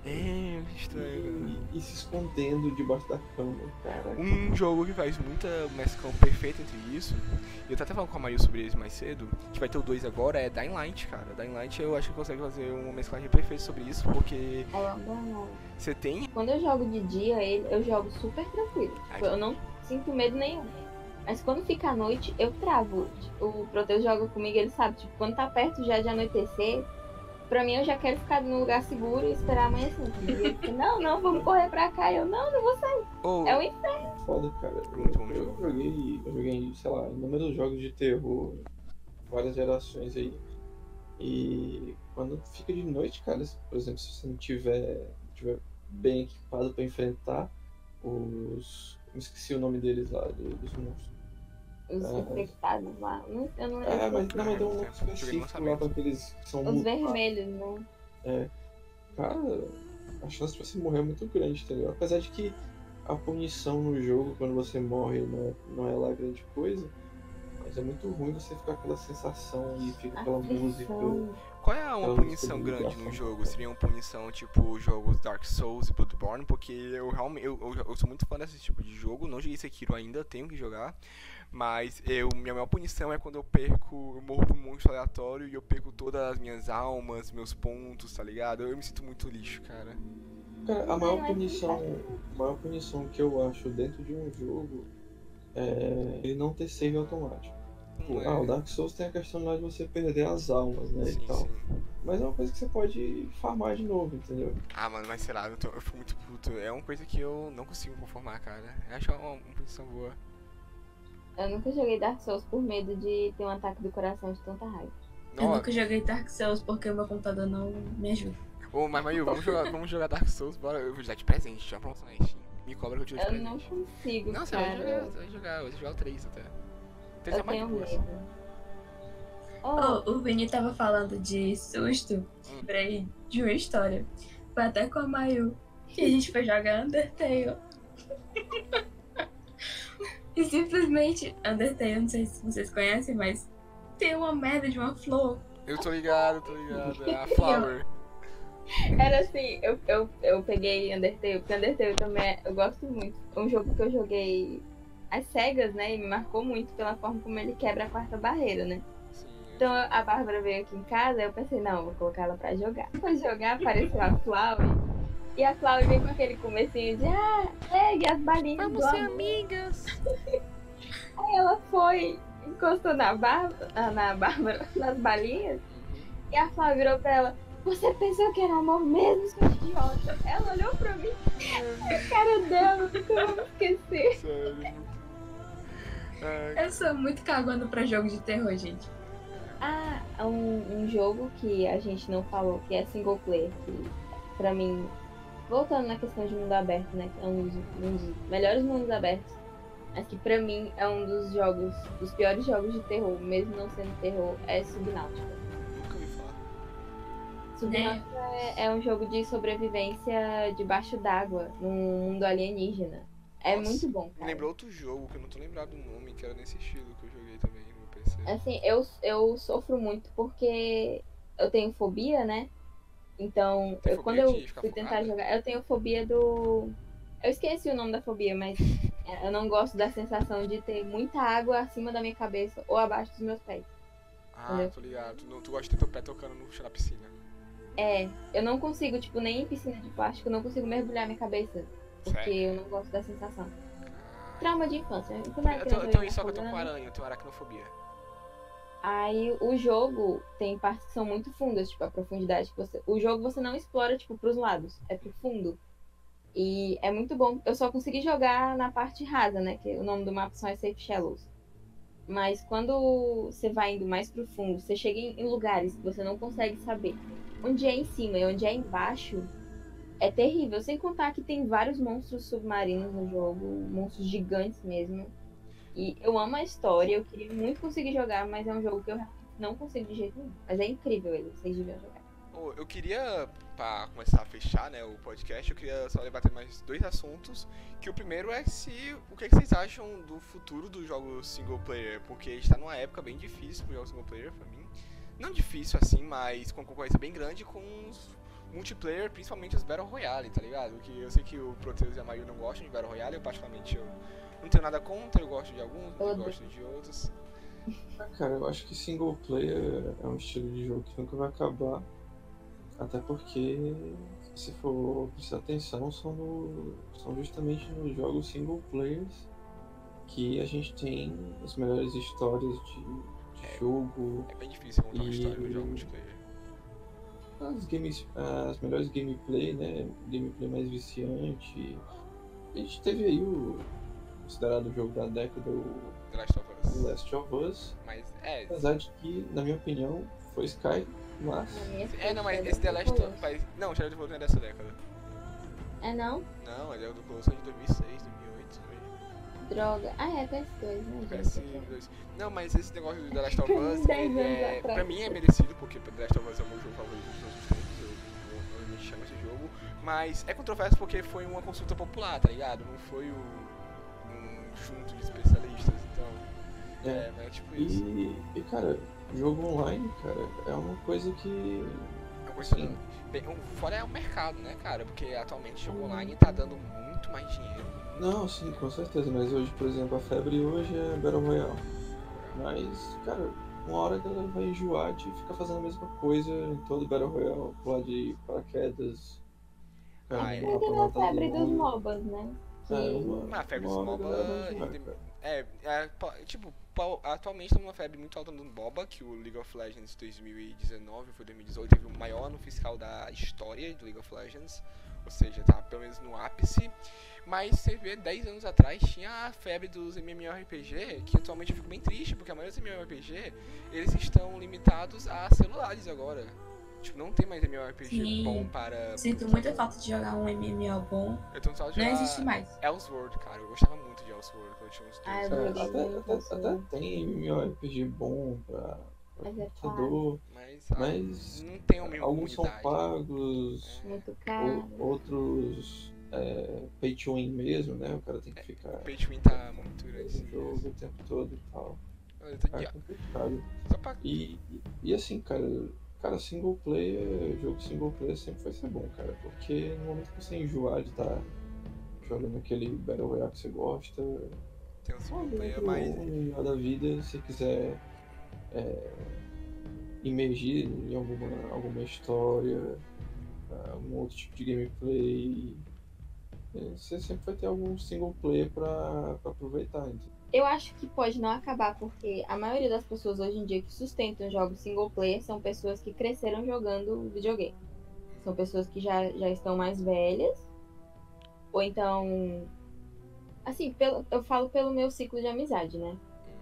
É, estranho. E se escondendo debaixo da cama, cara. Um jogo que faz muita mesclão perfeita entre isso, e eu tava até falando com a Maria sobre isso mais cedo, que vai ter o 2 agora, é Dying Light, cara. Dying Light eu acho que consegue fazer uma mesclagem perfeita sobre isso, porque... Você tem... Quando eu jogo de dia, eu jogo super tranquilo. Eu não sinto medo nenhum. Mas quando fica à noite, eu travo. O Proteus joga comigo, ele sabe, tipo, quando tá perto já de anoitecer, pra mim, eu já quero ficar num lugar seguro e esperar amanhã assim. Não, vamos correr pra cá. Eu, não vou sair. É um inferno. Foda, cara. Eu joguei, sei lá, inúmeros jogos de terror, várias gerações aí. E quando fica de noite, cara, por exemplo, se você não tiver bem equipado pra enfrentar os... Eu esqueci o nome deles lá, dos monstros. Os infectados lá. Eu não lembro. Mas tem um nome específico lá pra aqueles que são os vermelhos, né? É. Cara, a chance de você morrer é muito grande, entendeu? Apesar de que a punição no jogo, quando você morre, não é lá grande coisa. Mas mas é muito ruim você ficar com aquela sensação e fica aquela música. Qual é uma punição grande no jogo? Seria uma punição tipo jogos Dark Souls e Bloodborne, porque eu realmente eu sou muito fã desse tipo de jogo, não joguei Sekiro ainda, tenho que jogar, mas minha maior punição é quando eu perco, eu morro pro monstro aleatório e eu perco todas as minhas almas, meus pontos, tá ligado? Eu me sinto muito lixo, cara. Cara, a maior punição que eu acho dentro de um jogo é ele não ter save automático. Ah, o Dark Souls tem a questão lá de você perder as almas, né, sim, e tal. Sim. Mas é uma coisa que você pode farmar de novo, entendeu? Ah, mano, mas sei lá, eu fico muito puto. É uma coisa que eu não consigo conformar, cara. Eu acho uma posição boa. Eu nunca joguei Dark Souls por medo de ter um ataque do coração de tanta raiva. Eu nunca joguei Dark Souls porque o meu computador não me ajuda. Ô, mas Mayu, vamos jogar Dark Souls, bora. Eu vou te dar de presente, já pronto, né? Me cobra que eu te dou de presente. Eu não consigo, não, cara. Não, você vai jogar, eu vou jogar o 3 até. Eu tenho medo. O Vini tava falando de susto, lembrei de uma história. Foi até com a Mayu, que a gente foi jogar Undertale. E simplesmente, Undertale, não sei se vocês conhecem, mas tem uma merda de uma flor. Eu tô ligado, é a flower. Era assim, eu peguei Undertale, porque Undertale também eu gosto muito. É um jogo que eu joguei as cegas, né, e me marcou muito pela forma como ele quebra a quarta barreira, né? Sim. Então a Bárbara veio aqui em casa, eu pensei, não, vou colocar ela pra jogar. Depois de jogar, apareceu a Flaury, e a Flaury veio com aquele comecinho de, pegue as balinhas do amor. Vamos ser amigas! Aí ela foi, encostou na Bárbara, nas balinhas, e a Flaury virou pra ela, você pensou que era amor mesmo, seu idiota? Ela olhou pra mim, a cara dela, como eu vou esquecer. Sério? Eu sou muito cagando pra jogo de terror, gente. Ah, um jogo que a gente não falou, que é single player, que pra mim, voltando na questão de mundo aberto, né, é um dos melhores mundos abertos, mas que pra mim é um dos jogos, dos piores jogos de terror, mesmo não sendo terror, é Subnáutica. Nunca me fala. Subnáutica é um jogo de sobrevivência debaixo d'água, num mundo alienígena. É muito bom, cara. Me lembrou outro jogo, que eu não tô lembrado do nome, que era nesse estilo que eu joguei também no meu PC. Assim, eu sofro muito porque eu tenho fobia, né? Então, quando eu fui tentar jogar, eu tenho fobia do... Eu esqueci o nome da fobia, mas eu não gosto da sensação de ter muita água acima da minha cabeça ou abaixo dos meus pés. Ah, entendeu? Tô ligado. Tu gosta de ter teu pé tocando no chão da piscina. É, eu não consigo, tipo, nem em piscina de plástico, eu não consigo mergulhar minha cabeça. Porque eu não gosto da sensação. Trauma de infância. Como é que eu tô isso, só que eu tô com aranha, eu tenho aracnofobia. Aí o jogo tem partes que são muito fundas, tipo a profundidade que você... O jogo você não explora, tipo, pros lados, é pro fundo. E é muito bom. Eu só consegui jogar na parte rasa, né, que o nome do mapa são as Safe Shallows. Mas quando você vai indo mais pro fundo, você chega em lugares que você não consegue saber onde é em cima e onde é embaixo. É terrível, sem contar que tem vários monstros submarinos no jogo, monstros gigantes mesmo. E eu amo a história, eu queria muito conseguir jogar, mas é um jogo que eu não consigo de jeito nenhum. Mas é incrível ele, vocês deviam jogar. Oh, eu queria, pra começar a fechar, né, o podcast, eu queria só debater mais dois assuntos. Que o primeiro é o que vocês acham do futuro do jogo single player, porque está numa época bem difícil pro jogo single player pra mim. Não difícil assim, mas com concorrência bem grande com os multiplayer, principalmente os Battle Royale, tá ligado? Que eu sei que o Proteus e a Mayu não gostam de Battle Royale, eu particularmente eu não tenho nada contra, eu gosto de alguns, eu gosto de outros. Cara, eu acho que single player é um estilo de jogo que nunca vai acabar, até porque, se for prestar atenção, são justamente nos jogos single players que a gente tem as melhores histórias de jogo. É bem difícil contar uma história no jogo multiplayer. As melhores gameplay, né? Gameplay mais viciante. A gente teve aí o considerado jogo da década, o Last of Us. Mas apesar de que, na minha opinião, foi Skype, mas... não, mas esse The Last of Us... Não, o Shadow of the Colossus não é dessa década. É não? Não, ele é o do Colossus de 2006, 2008, foi. Droga. Ah, é PS2, né? PS2. Não, mas esse negócio do The Last of Us, pra mim é merecido, porque The Last of Us é o meu jogo favorito dos nossos tempos, eu me chamo esse jogo, mas é controverso porque foi uma consulta popular, tá ligado? Não foi um junto de especialistas, então... É, mas é tipo isso. E cara, jogo online, cara, é uma coisa que... É uma coisa que... Bem, fora é o mercado, né, cara? Porque atualmente jogo online tá dando muito mais dinheiro. Não, sim, com certeza, mas hoje, por exemplo, a febre hoje é Battle Royale. Mas, cara, uma hora a galera vai enjoar de ficar fazendo a mesma coisa em todo Battle Royale, pular de paraquedas... Mas tem a febre dos MOBAs, né? A febre dos MOBAs... Tipo, atualmente estamos numa febre muito alta no MOBA, que o League of Legends 2019 foi 2018, teve o maior ano fiscal da história do League of Legends, ou seja, tá pelo menos no ápice. Mas você vê, 10 anos atrás tinha a febre dos MMORPG, que atualmente eu fico bem triste, porque a maioria dos MMORPG, eles estão limitados a celulares agora. Tipo, não tem mais MMORPG bom para... Sinto muita falta de jogar um MMO bom. Eu tô falando de jogar... Não existe mais. Elseworld, cara. Eu gostava muito de Elseworld quando eu tinha uns 2 anos. Até tem MMORPG bom pra computador, mas não tem uma alguns são pagos, muito caro. Outros pay to win mesmo, né? O cara tem que ficar... Pay to win tá muito grande. O jogo o tempo todo e tal. É complicado. E assim, cara, single player, jogo single player sempre vai ser bom, cara, porque no momento que você enjoar de estar jogando aquele Battle Royale que você gosta, tem um single player mais melhor da vida, se quiser imergir em alguma história, algum outro tipo de gameplay, você sempre vai ter algum single player pra aproveitar, então. Eu acho que pode não acabar, porque a maioria das pessoas hoje em dia que sustentam jogos single player são pessoas que cresceram jogando videogame. São pessoas que já estão mais velhas, ou então... Assim, eu falo pelo meu ciclo de amizade, né?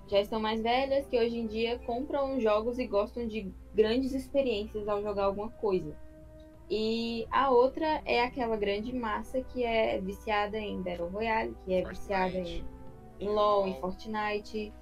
Já estão mais velhas, que hoje em dia compram jogos e gostam de grandes experiências ao jogar alguma coisa. E a outra é aquela grande massa que é viciada em Battle Royale, que é viciada em... LOL e Fortnite,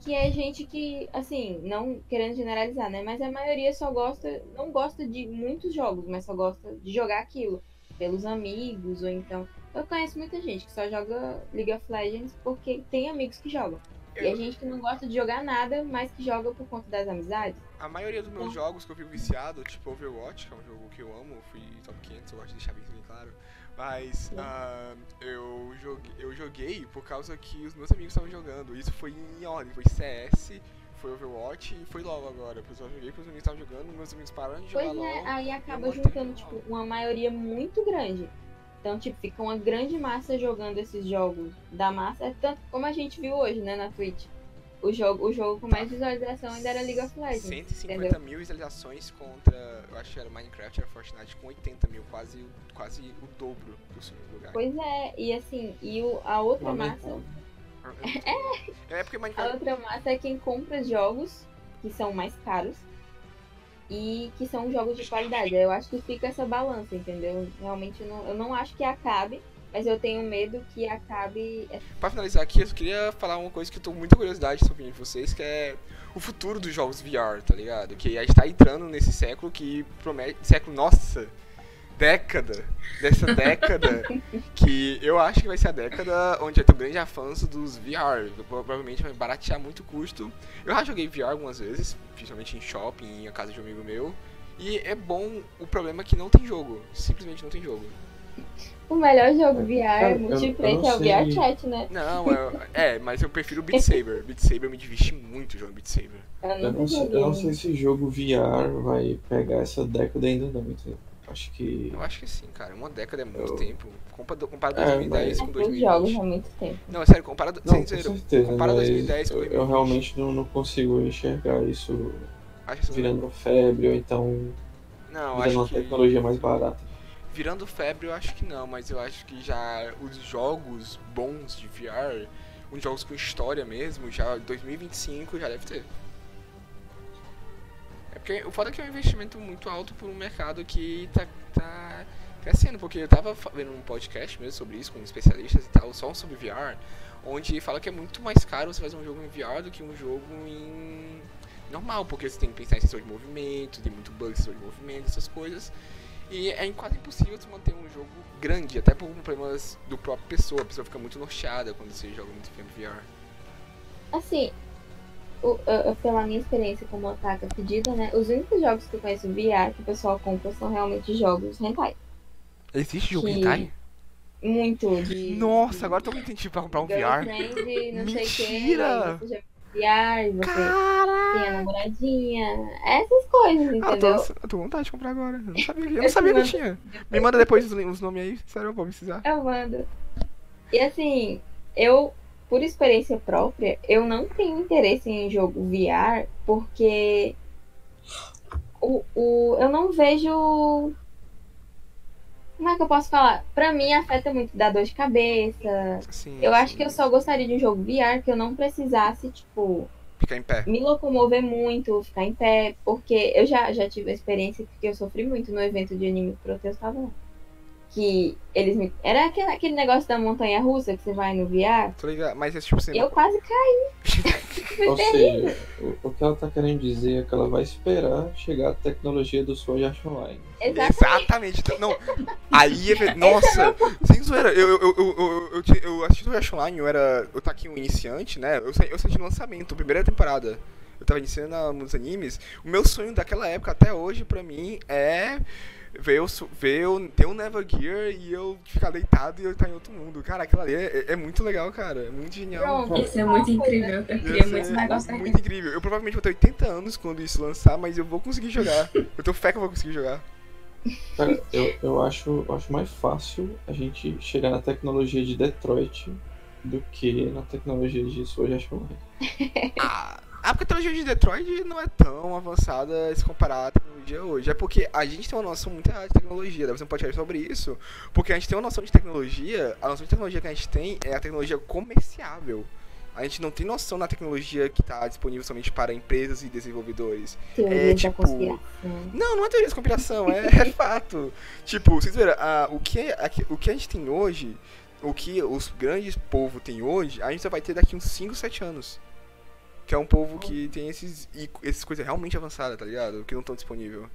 que é gente que, assim, não querendo generalizar, né, mas a maioria só gosta, não gosta de muitos jogos, mas só gosta de jogar aquilo pelos amigos, ou então eu conheço muita gente que só joga League of Legends porque tem amigos que jogam. E a gente que não gosta de jogar nada, mas que joga por conta das amizades. A maioria dos meus jogos que eu fico viciado, tipo Overwatch, que é um jogo que eu amo, eu fui top 500, eu gosto de deixar bem claro. Mas eu joguei por causa que os meus amigos estavam jogando. Isso foi em ordem, foi CS, foi Overwatch e foi LOL agora. Eu só joguei porque os amigos estavam jogando, meus amigos pararam de jogar LOL. Pois é, aí acaba juntando tipo, uma maioria muito grande. Então, tipo, fica uma grande massa jogando esses jogos da massa. É tanto como a gente viu hoje, né, na Twitch. O jogo com mais visualização ainda era League of Legends. 150 entendeu? Mil visualizações contra, eu acho que era Minecraft, era Fortnite, com 80 mil, quase o dobro do segundo lugar. Pois é, e assim, a outra massa... É porque Minecraft... A outra massa é quem compra jogos que são mais caros. E que são jogos de qualidade. Eu acho que fica essa balança, entendeu? Realmente eu não acho que acabe, mas eu tenho medo que acabe. Pra finalizar aqui, eu queria falar uma coisa que eu tô com muita curiosidade sobre vocês, que é o futuro dos jogos VR, tá ligado? Que a gente tá entrando nesse século que promete. Século, nossa! Década! Dessa década que eu acho que vai ser a década onde vai ter um grande avanço dos VR. Provavelmente vai baratear muito o custo. Eu já joguei VR algumas vezes, principalmente em shopping, em casa de um amigo meu. E é bom, o problema é que não tem jogo. Simplesmente não tem jogo. O melhor jogo VR multiplayer é o VR Chat, né? Não, mas eu prefiro o Beat Saber. Beat Saber eu me divesti muito jogando Beat Saber. Eu não sei se o jogo VR vai pegar essa década ainda não, entendeu? Eu acho que sim, cara. Uma década é muito tempo. Compara 2010 com 2020. Jogos é muito tempo. Não, é sério, compara 2010 com 2020. Eu realmente não consigo enxergar isso virando febre ou então virando uma tecnologia mais barata. Virando febre eu acho que não, mas eu acho que já os jogos bons de VR, os jogos com história mesmo, já 2025 já deve ter. Porque o foda é que é um investimento muito alto por um mercado que tá crescendo, porque eu tava vendo um podcast mesmo sobre isso, com especialistas e tal, só sobre VR, onde fala que é muito mais caro você fazer um jogo em VR do que um jogo em normal, porque você tem que pensar em sensor de movimento, tem muito bug em sensor de movimento, essas coisas, e é quase impossível você manter um jogo grande, até por problemas do próprio pessoa, a pessoa fica muito norteada quando você joga muito tempo em VR. Assim... pela minha experiência como otaku pedida, né? Os únicos jogos que eu conheço VR que o pessoal compra são realmente jogos hentai. Existe jogo hentai? Muito. Nossa, agora tô muito tentando pra comprar um VR. Não mentira! Sei que, né? VR, você tem a namoradinha, essas coisas, entendeu? Eu tô com vontade de comprar agora. Eu não sabia que tinha. Me manda depois os nomes aí, sério, eu vou precisar. Eu mando. E assim, eu, por experiência própria, eu não tenho interesse em jogo VR, porque eu não vejo... Como é que eu posso falar? Pra mim afeta muito, dá dor de cabeça. Sim, eu acho que eu só gostaria de um jogo VR que eu não precisasse, tipo... Ficar em pé. Me locomover muito, ficar em pé. Porque eu já tive a experiência, porque eu sofri muito no evento de anime que eu estava lá. Que eles me... Era aquele negócio da montanha russa que você vai no VR. Tô ligado, mas esse tipo assim... Eu quase caí. Ou seja, o que ela tá querendo dizer é que ela vai esperar chegar a tecnologia do Sword Art Online. Exatamente. Não, aí é... Nossa, sem zoeira, eu assisti o Sword Art Online, eu tava aqui um iniciante, né? Eu saí de lançamento, primeira temporada. Eu tava iniciando nos animes. O meu sonho daquela época até hoje pra mim é... ter um Never Gear e eu ficar deitado e eu estar em outro mundo. Cara, aquilo ali é muito legal, cara. É muito genial. Isso é muito incrível. Eu queria muito negócio aqui. Muito incrível. Eu provavelmente vou ter 80 anos quando isso lançar, mas eu vou conseguir jogar. Eu tenho fé que eu vou conseguir jogar. Cara, eu acho mais fácil a gente chegar na tecnologia de Detroit do que na tecnologia de Sword Art Online. Ah, porque a tecnologia de Detroit não é tão avançada se comparar à tecnologia hoje. É porque a gente tem uma noção muito de tecnologia, deve ser um podcast sobre isso, porque a gente tem uma noção de tecnologia, a noção de tecnologia que a gente tem é a tecnologia comerciável. A gente não tem noção da tecnologia que está disponível somente para empresas e desenvolvedores. Teoria é tipo... Não é teoria de conspiração, é fato. Tipo, vocês viram, o que a gente tem hoje, o que os grandes povos têm hoje, a gente só vai ter daqui uns 5, 7 anos. Que é um povo que tem essas coisas realmente avançadas, tá ligado? Que não estão disponíveis.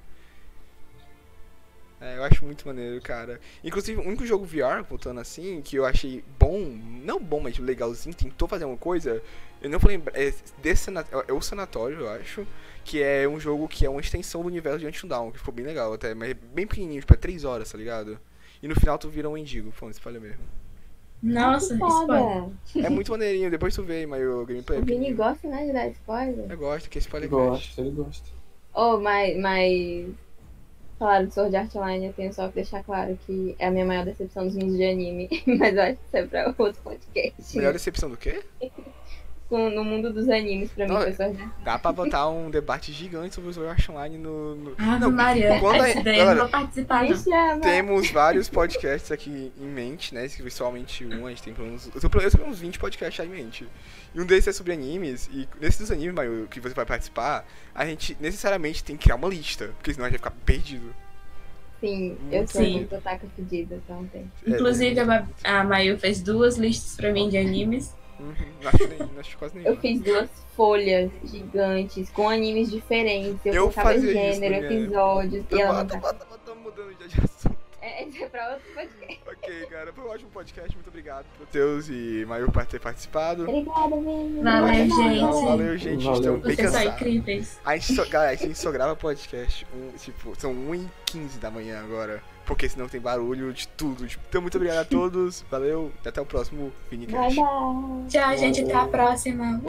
É, eu acho muito maneiro, cara. Inclusive, o único jogo VR, voltando assim, que eu achei bom, não bom, mas legalzinho, tentou fazer uma coisa, eu não falei, é o Sanatório, eu acho, que é um jogo que é uma extensão do universo de Until Dawn, que ficou bem legal até, mas é bem pequenininho, tipo, é 3 horas, tá ligado? E no final tu vira um mendigo, pô, se falha mesmo. Nossa, spoiler. É muito maneirinho, depois tu vê, mas o gameplay. O Vini gosta, né, de dar spoiler? Eu gosto, que spoiler gosta. Ele gosta. Oh, mas falaram de Sword Art Online, eu tenho só que deixar claro que é a minha maior decepção dos mundos de anime, mas eu acho que isso é pra outro podcast. Melhor decepção do quê? No mundo dos animes, pra mim, pessoas. Dá pra botar um debate gigante sobre o Sword Art Online no... Ah, não, Mariana, eu vou participar. Temos vários podcasts aqui em mente, né? Principalmente a gente tem pelo menos... Eu tenho uns 20 podcasts aí em mente. E um desses é sobre animes, e nesses dos animes, Maio, que você vai participar, a gente necessariamente tem que criar uma lista, porque senão a gente vai ficar perdido. Sim, eu sou muito otaku fedida, então tem. Inclusive, a Maio fez 2 listas pra mim de animes. Não acho quase nenhuma. Eu fiz 2 folhas gigantes com animes diferentes. Eu colocava gênero, episódios. E ela tá mudando de assunto. É pra outro podcast. Ok, cara, foi um ótimo podcast. Muito obrigado por Deus e Mayu por ter participado. Obrigada, menino. Valeu, gente. Estão bem cansados. Vocês são incríveis. Galera, a gente só grava podcast. Tipo, são 1h15 da manhã agora. Porque senão tem barulho de tudo. Então, muito obrigado a todos. Valeu. Até o próximo Vinicast. Tchau, gente. Até a próxima.